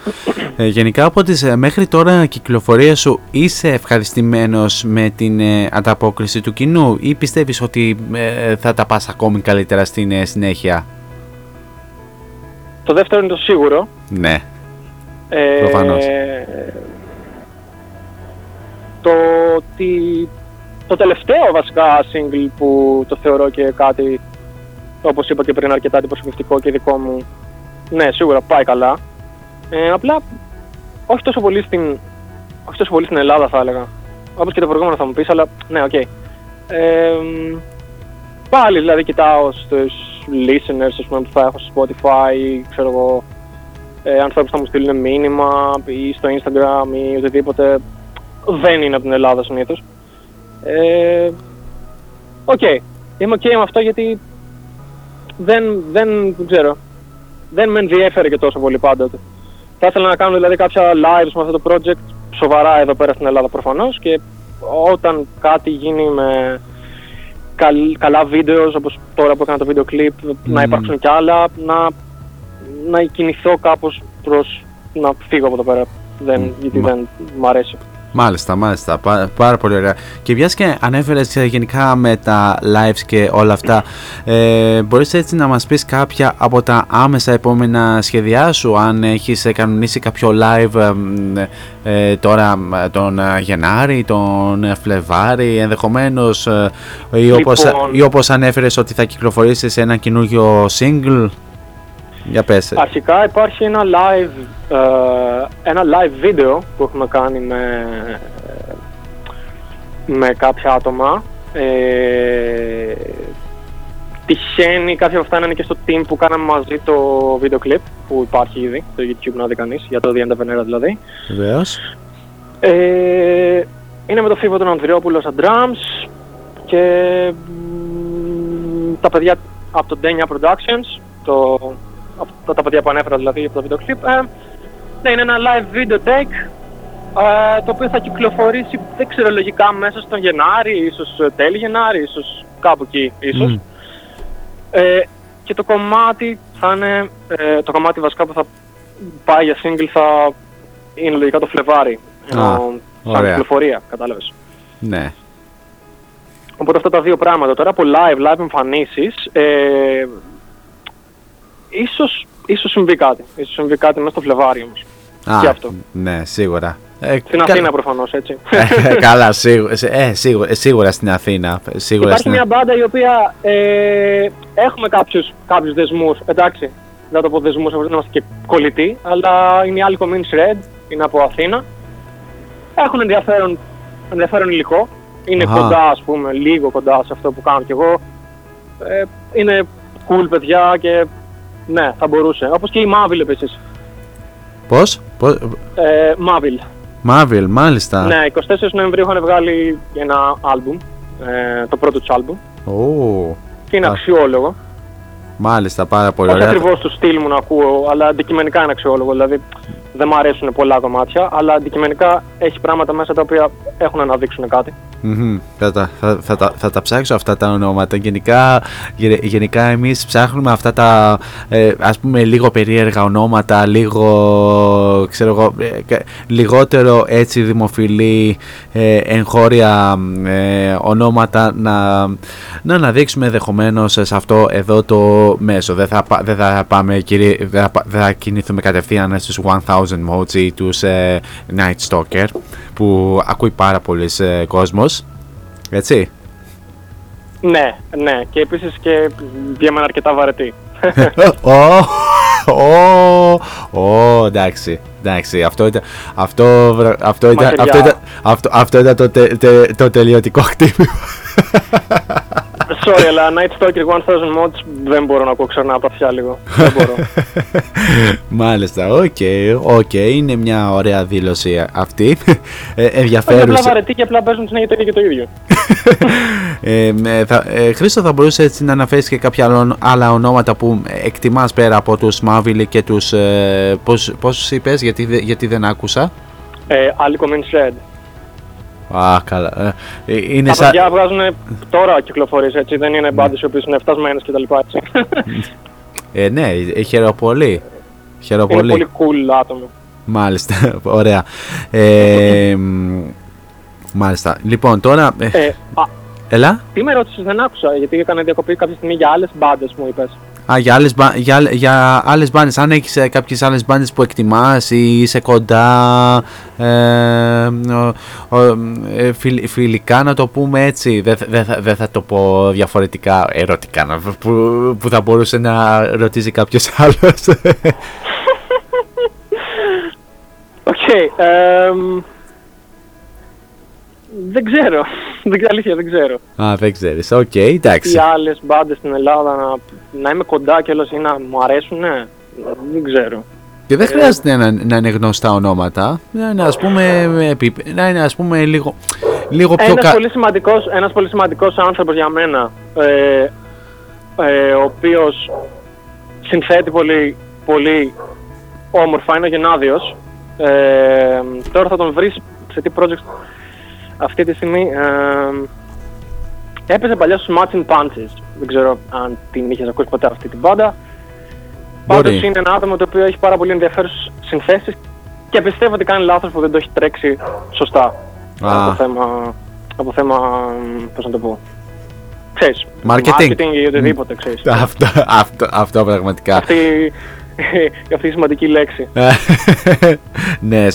Γενικά από τις μέχρι τώρα κυκλοφορίες σου, είσαι ευχαριστημένος με την ανταπόκριση του κοινού ή πιστεύεις ότι θα τα πας ακόμη καλύτερα στην συνέχεια? Το δεύτερο είναι το σίγουρο. Ναι. Προφανώς. Το ότι το τελευταίο βασικά single που το θεωρώ και κάτι, όπως είπα και πριν, αρκετά αντιπροσωπευτικό και δικό μου, ναι, σίγουρα πάει καλά. Απλά όχι τόσο πολύ στην Ελλάδα, θα έλεγα. Όπως και το προηγούμενο θα μου πεις, αλλά ναι, οκ. Πάλι δηλαδή κοιτάω στους listeners, ας πούμε, που θα έχω στο Spotify ή ξέρω εγώ, ανθρώπους θα μου στείλουν μήνυμα ή στο Instagram ή οτιδήποτε. Δεν είναι από την Ελλάδα συνήθως. Είμαι οκ με αυτό, γιατί δεν ξέρω. Δεν με ενδιέφερε και τόσο πολύ πάντοτε. Θα ήθελα να κάνω δηλαδή κάποια lives με αυτό το project σοβαρά εδώ πέρα στην Ελλάδα προφανώς, και όταν κάτι γίνει με καλά βίντεο, όπως τώρα που έκανα το βίντεο κλιπ, να υπάρξουν κι άλλα, να κινηθώ κάπως προς να φύγω από εδώ πέρα, γιατί δεν μ' αρέσει. Μάλιστα, μάλιστα. Πάρα πολύ ωραία. Και μια και ανέφερες γενικά με τα lives και όλα αυτά, μπορείς έτσι να μας πεις κάποια από τα άμεσα επόμενα σχέδιά σου, αν έχεις κανονίσει κάποιο live τώρα τον Γενάρη, τον Φλεβάρη ενδεχομένως, ή όπως ανέφερες ότι θα κυκλοφορήσεις ένα καινούργιο single. Για πες. Αρχικά υπάρχει ένα live video που έχουμε κάνει με κάποια άτομα. Τυχαίνει κάποια από αυτά να είναι και στο team που κάναμε μαζί το βίντεο κλιπ που υπάρχει ήδη στο YouTube, να δει κανείς, για το Diana Ross δηλαδή. Βεβαίως. Είναι με το Fever τον Ανδριόπουλο στα drums και τα παιδιά από το Denia Productions, από τα παιδιά που ανέφερα δηλαδή από το βίντεο κλιπ. Ναι, είναι ένα live video take το οποίο θα κυκλοφορήσει, δεν ξέρω, λογικά μέσα στον Γενάρη, ίσως τέλη Γενάρη, ίσως κάπου εκεί, ίσως. Και το κομμάτι θα είναι, το κομμάτι βασικά που θα πάει για single θα είναι λογικά το Φλεβάρι, σαν κυκλοφορία, κατάλαβες. Ναι. Οπότε αυτά τα δύο πράγματα. Τώρα από live εμφανίσεις, ίσως συμβεί κάτι. Ίσως συμβεί κάτι μέσα στο Φλεβάρι όμως. Και αυτό. Ναι, σίγουρα. Στην Αθήνα προφανώς, έτσι. Καλά, σίγουρα στην Αθήνα. Σίγουρα υπάρχει μια μπάντα η οποία έχουμε κάποιους δεσμούς. Εντάξει, δεν θα το πω δεσμούς, δεν είμαστε και κολλητοί, αλλά είναι η Alco Means Red, είναι από Αθήνα. Έχουν ενδιαφέρον υλικό. Είναι κοντά, ας πούμε, λίγο κοντά σε αυτό που κάνω κι εγώ. Είναι cool παιδιά και ναι, θα μπορούσε. Όπως και η Mavil επίσης. Πώς? Mavil, μάλιστα. Ναι, 24 Νοεμβρίου είχαν βγάλει ένα άλμπουμ, το πρώτο τους άλμπουμ. Και είναι αξιόλογο. Μάλιστα, πάρα πολύ ωραία. Όχι ακριβώς του στυλ μου να ακούω, αλλά αντικειμενικά είναι αξιόλογο. Δηλαδή δεν μου αρέσουν πολλά κομμάτια, αλλά αντικειμενικά έχει πράγματα μέσα τα οποία έχουν να αναδείξουν κάτι. Θα τα ψάξω αυτά τα ονόματα. Γενικά εμείς ψάχνουμε αυτά τα ας πούμε λίγο περίεργα ονόματα, λίγο ξέρω εγώ, λιγότερο έτσι δημοφιλή εγχώρια ονόματα να αναδείξουμε ενδεχομένως σε αυτό εδώ το μέσο. Δεν θα κινηθούμε κατευθείαν στους 1000 Mods ή τους Night Stalker που ακούει πάρα πολλής κόσμος, έτσι. Ναι, και επίσης και διέμενα αρκετά βαρετή. Εντάξει, αυτό ήταν το τελειωτικό χτύπημα. Sorry, αλλά Night Stalker 1000 Mods δεν μπορώ να ακούω ξανά από αυτιά λίγο. Δεν μπορώ. Μάλιστα, οκ, είναι μια ωραία δήλωση αυτή. Ενδιαφέρουσα. Είναι απλά βαρετή και απλά παίζουν συνέχεια και το ίδιο. Χρήστο, θα μπορούσε έτσι να αναφέρεις και κάποια άλλα ονόματα που εκτιμάς πέρα από τους Mavil και τους... Πώς είπες, γιατί δεν άκουσα. Alco Means Red. Καλά. Τα παιδιά βγάζουν τώρα κυκλοφορίες, έτσι, δεν είναι μπάντες οι οποίες είναι φτασμένες και τα λοιπά, έτσι. Ναι, χαίρομαι πολύ. Είναι πολύ cool άτομο. Μάλιστα, ωραία. Μάλιστα, λοιπόν τώρα... Έλα. Τι με ρώτησες, δεν άκουσα, γιατί έκανε διακοπή κάποια στιγμή για άλλες μπάντες μου είπες. Για άλλες μπάνες, αν έχεις κάποιες άλλες μπάνες που εκτιμάς ή είσαι κοντά, φιλικά να το πούμε έτσι, δεν θα το πω διαφορετικά, ερωτικά, που θα μπορούσε να ρωτήσει κάποιος άλλος. Δεν ξέρω, αλήθεια δεν ξέρω. Δεν ξέρεις, εντάξει. Οι άλλες μπάντες στην Ελλάδα να είμαι κοντά και ή να μου αρέσουν, ναι, δεν ξέρω. Και δεν χρειάζεται να είναι γνωστά ονόματα, να είναι ας πούμε λίγο πιο... Ένας πολύ σημαντικός άνθρωπος για μένα, ο οποίος συνθέτει πολύ, πολύ όμορφα, είναι ο Γενάδιος. Τώρα θα τον βρεις σε τι project... Αυτή τη στιγμή έπαιζε παλιά στους Matching Punches. Δεν ξέρω αν την είχες ακούσει ποτέ αυτή την πάντα. Πάντως είναι ένα άτομο το οποίο έχει πάρα πολύ ενδιαφέρουσες συνθέσεις και πιστεύω ότι κάνει λάθος που δεν το έχει τρέξει σωστά από θέμα, πώς να το πω, ξέρεις, marketing ή οτιδήποτε, ξέρεις. Αυτό πραγματικά. Αυτή η σημαντική λέξη. Ναι,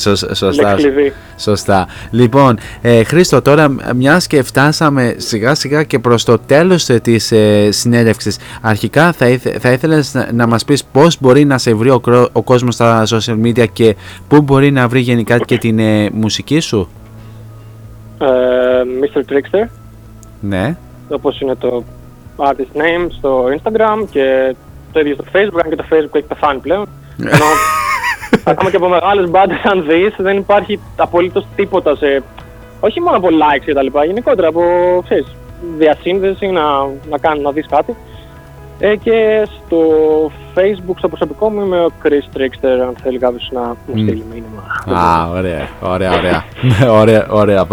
σωστά. Λοιπόν, Χρήστο, τώρα μιας και φτάσαμε σιγά σιγά και προς το τέλος της συνέλευξης, αρχικά θα ήθελες να μας πεις πώς μπορεί να σε βρει ο κόσμος στα social media και πού μπορεί να βρει γενικά και την μουσική σου. Mr. Trickster. Ναι. Όπως είναι το artist name στο Instagram και το ίδιο στο Facebook, αν και το Facebook έχει πεθάνει πλέον. Ενώ ακόμα και από μεγάλες μπάντες, αν δεις, δεν υπάρχει απολύτως τίποτα σε. Όχι μόνο από likes και τα λοιπά, γενικότερα από διασύνδεση να δεις κάτι. Και στο Facebook, στο προσωπικό μου, είμαι ο Chris Trickster, αν θέλει κάποιος να μου στείλει μήνυμα. Ωραία.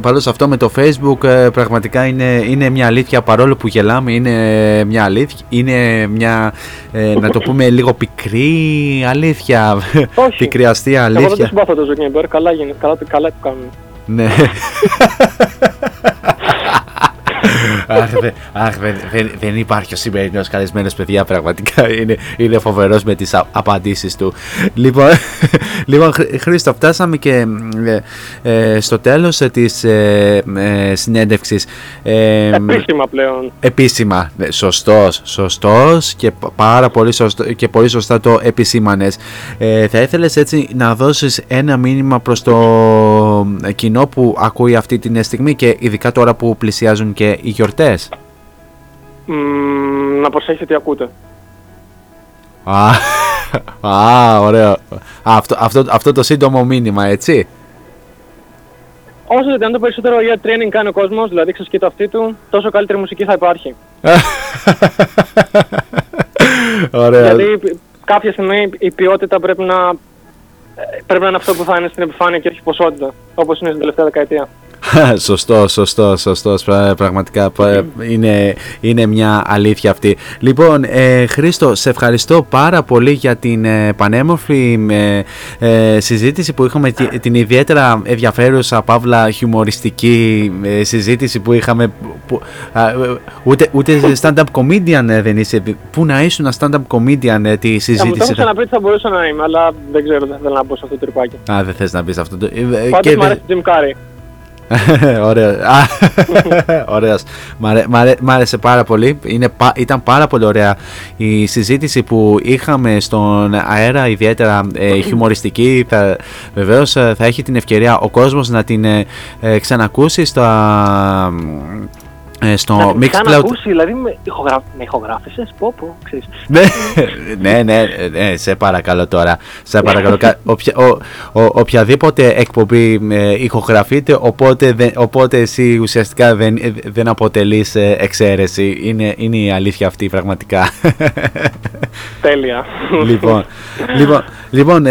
Παρόλο αυτό με το Facebook πραγματικά είναι μια αλήθεια, παρόλο που γελάμε είναι μια αλήθεια, είναι μια, να το πούμε λίγο πικρή αλήθεια, πικρή αστεία αλήθεια. Εγώ δεν συμπάθω το Zuckerberg, καλά που κάνουν. Ναι. Αχ, δεν υπάρχει ο σημερινός καλεσμένος, παιδιά, πραγματικά είναι φοβερός με τις απαντήσεις του. Λοιπόν, Χρήστο, φτάσαμε και στο τέλος της συνέντευξης. Επίσημα πλέον. Επίσημα, σωστός και πάρα πολύ σωστά το επισήμανες. Θα ήθελες έτσι να δώσεις ένα μήνυμα προς το κοινό που ακούει αυτή τη στιγμή και ειδικά τώρα που πλησιάζουν και οι γιορτές? Να προσέχετε τι ακούτε. Ωραίο. Αυτό το σύντομο μήνυμα, έτσι. Όσο δυνατόν περισσότερο για training κάνει ο κόσμος, δηλαδή ξεσκεί το αυτί του, τόσο καλύτερη μουσική θα υπάρχει. Ωραία. Δηλαδή κάποια στιγμή η ποιότητα πρέπει να είναι αυτό που θα είναι στην επιφάνεια και όχι ποσότητα, όπως είναι στην τελευταία δεκαετία. Σωστός, πραγματικά είναι μια αλήθεια αυτή. Λοιπόν, Χρήστο, σε ευχαριστώ πάρα πολύ για την πανέμορφη συζήτηση που είχαμε, την ιδιαίτερα ενδιαφέρουσα παύλα χιουμοριστική συζήτηση που είχαμε, που, ούτε stand-up comedian δεν είσαι, που να ήσουν ένα stand-up comedian τη συζήτηση. Μου το ξαναπεί ότι θα μπορούσα να είμαι, αλλά δεν ξέρω, δεν θέλω να μπω σε αυτό το τρυπάκι. Δεν θες να μπεις αυτό το... Πάντως μου αρέσει Jim Carrey. Ωραίος. Μ' άρεσε πάρα πολύ. Ήταν πάρα πολύ ωραία η συζήτηση που είχαμε στον αέρα, ιδιαίτερα χιουμοριστική. Βεβαίως θα έχει την ευκαιρία ο κόσμος να την ξανακούσει στο Mixcloud. Ξανακούσει, δηλαδή με ηχογράφησες, πω, ξέρεις. Ναι, σε παρακαλώ τώρα. Σε παρακαλώ, οποιαδήποτε εκπομπή ηχογραφείται, οπότε εσύ ουσιαστικά δεν αποτελείς εξαίρεση. Είναι η αλήθεια αυτή πραγματικά. Τέλεια. Λοιπόν,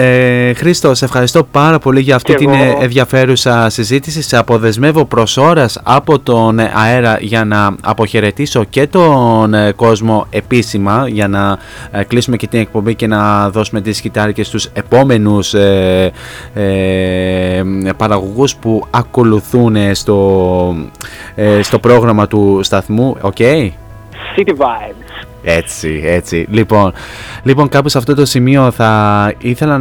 Χρήστο, σε ευχαριστώ πάρα πολύ για αυτή την ενδιαφέρουσα συζήτηση. Σε αποδεσμεύω προς ώρας από τον αέρα για να αποχαιρετήσω και τον κόσμο επίσημα, για να κλείσουμε και την εκπομπή και να δώσουμε τις κυτάρικες στους επόμενους παραγωγούς που ακολουθούν στο πρόγραμμα του σταθμού. Okay? City Vibes. Έτσι. Λοιπόν, κάπου σε αυτό το σημείο θα ήθελα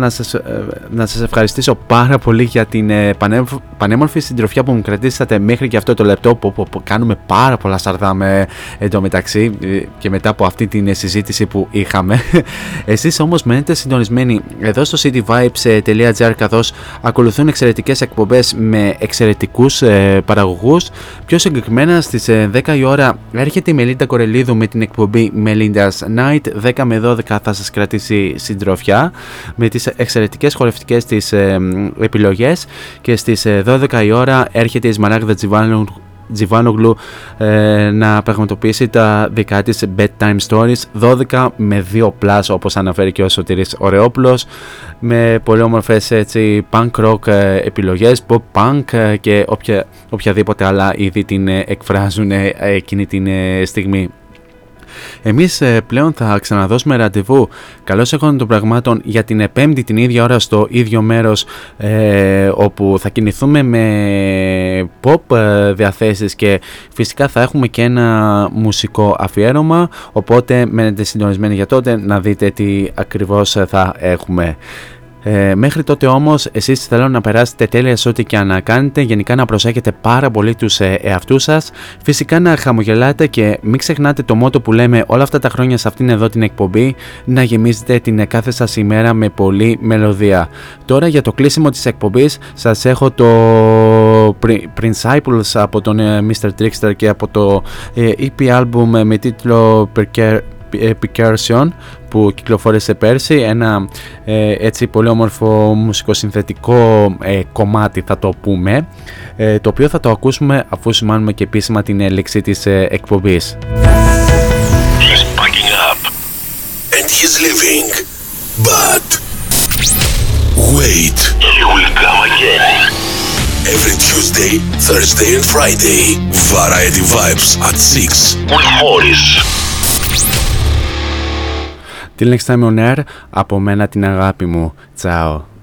να σας ευχαριστήσω πάρα πολύ για την πανέμορφη συντροφιά που μου κρατήσατε μέχρι και αυτό το λεπτό που κάνουμε πάρα πολλά σαρδά με εντωμεταξύ και μετά από αυτή την συζήτηση που είχαμε. Εσείς όμως μένετε συντονισμένοι εδώ στο cityvibes.gr, καθώς ακολουθούν εξαιρετικές εκπομπές με εξαιρετικούς παραγωγούς. Πιο συγκεκριμένα στις 10 η ώρα έρχεται η Μελίτα Κορελίδου με την εκπομπή Melinda's Night. 10 με 12 θα σας κρατήσει συντροφιά με τις εξαιρετικές χορευτικές της επιλογές, και στις 12 η ώρα έρχεται η Σμαράγδα Τζιβάνογλου να πραγματοποιήσει τα δικά της bedtime stories, 12 με 2 plus, όπως αναφέρει και ο Σωτήρης Ωρεόπουλος, με πολύ όμορφες έτσι punk rock επιλογές, pop punk και οποιαδήποτε άλλα είδη την εκφράζουν εκείνη την στιγμή. Εμείς πλέον θα ξαναδώσουμε ραντεβού καλώς έχοντας των πραγμάτων για την Πέμπτη την ίδια ώρα στο ίδιο μέρος, όπου θα κινηθούμε με pop διαθέσεις και φυσικά θα έχουμε και ένα μουσικό αφιέρωμα, οπότε μένετε συντονισμένοι για τότε να δείτε τι ακριβώς θα έχουμε. Μέχρι τότε όμως εσείς θέλω να περάσετε τέλεια σε ό,τι και να κάνετε, γενικά να προσέχετε πάρα πολύ τους εαυτούς σας, φυσικά να χαμογελάτε και μην ξεχνάτε το μότο που λέμε όλα αυτά τα χρόνια σε αυτήν εδώ την εκπομπή, να γεμίζετε την κάθε σας ημέρα με πολλή μελωδία. Τώρα για το κλείσιμο της εκπομπής σας έχω το Principles από τον Mr. Trickster και από το EP album με τίτλο Precursion που κυκλοφόρησε πέρσι, ένα έτσι πολύ όμορφο μουσικοσυνθετικό κομμάτι θα το πούμε, το οποίο θα το ακούσουμε αφού σημάνουμε και επίσημα την έλεξη της εκπομπής. He's packing up and he's leaving, but wait, he will come again. Every Tuesday, Thursday and Friday, Variety Vibes at 6 with Morris. Till next time on air, από μένα την αγάπη μου. Τσάω.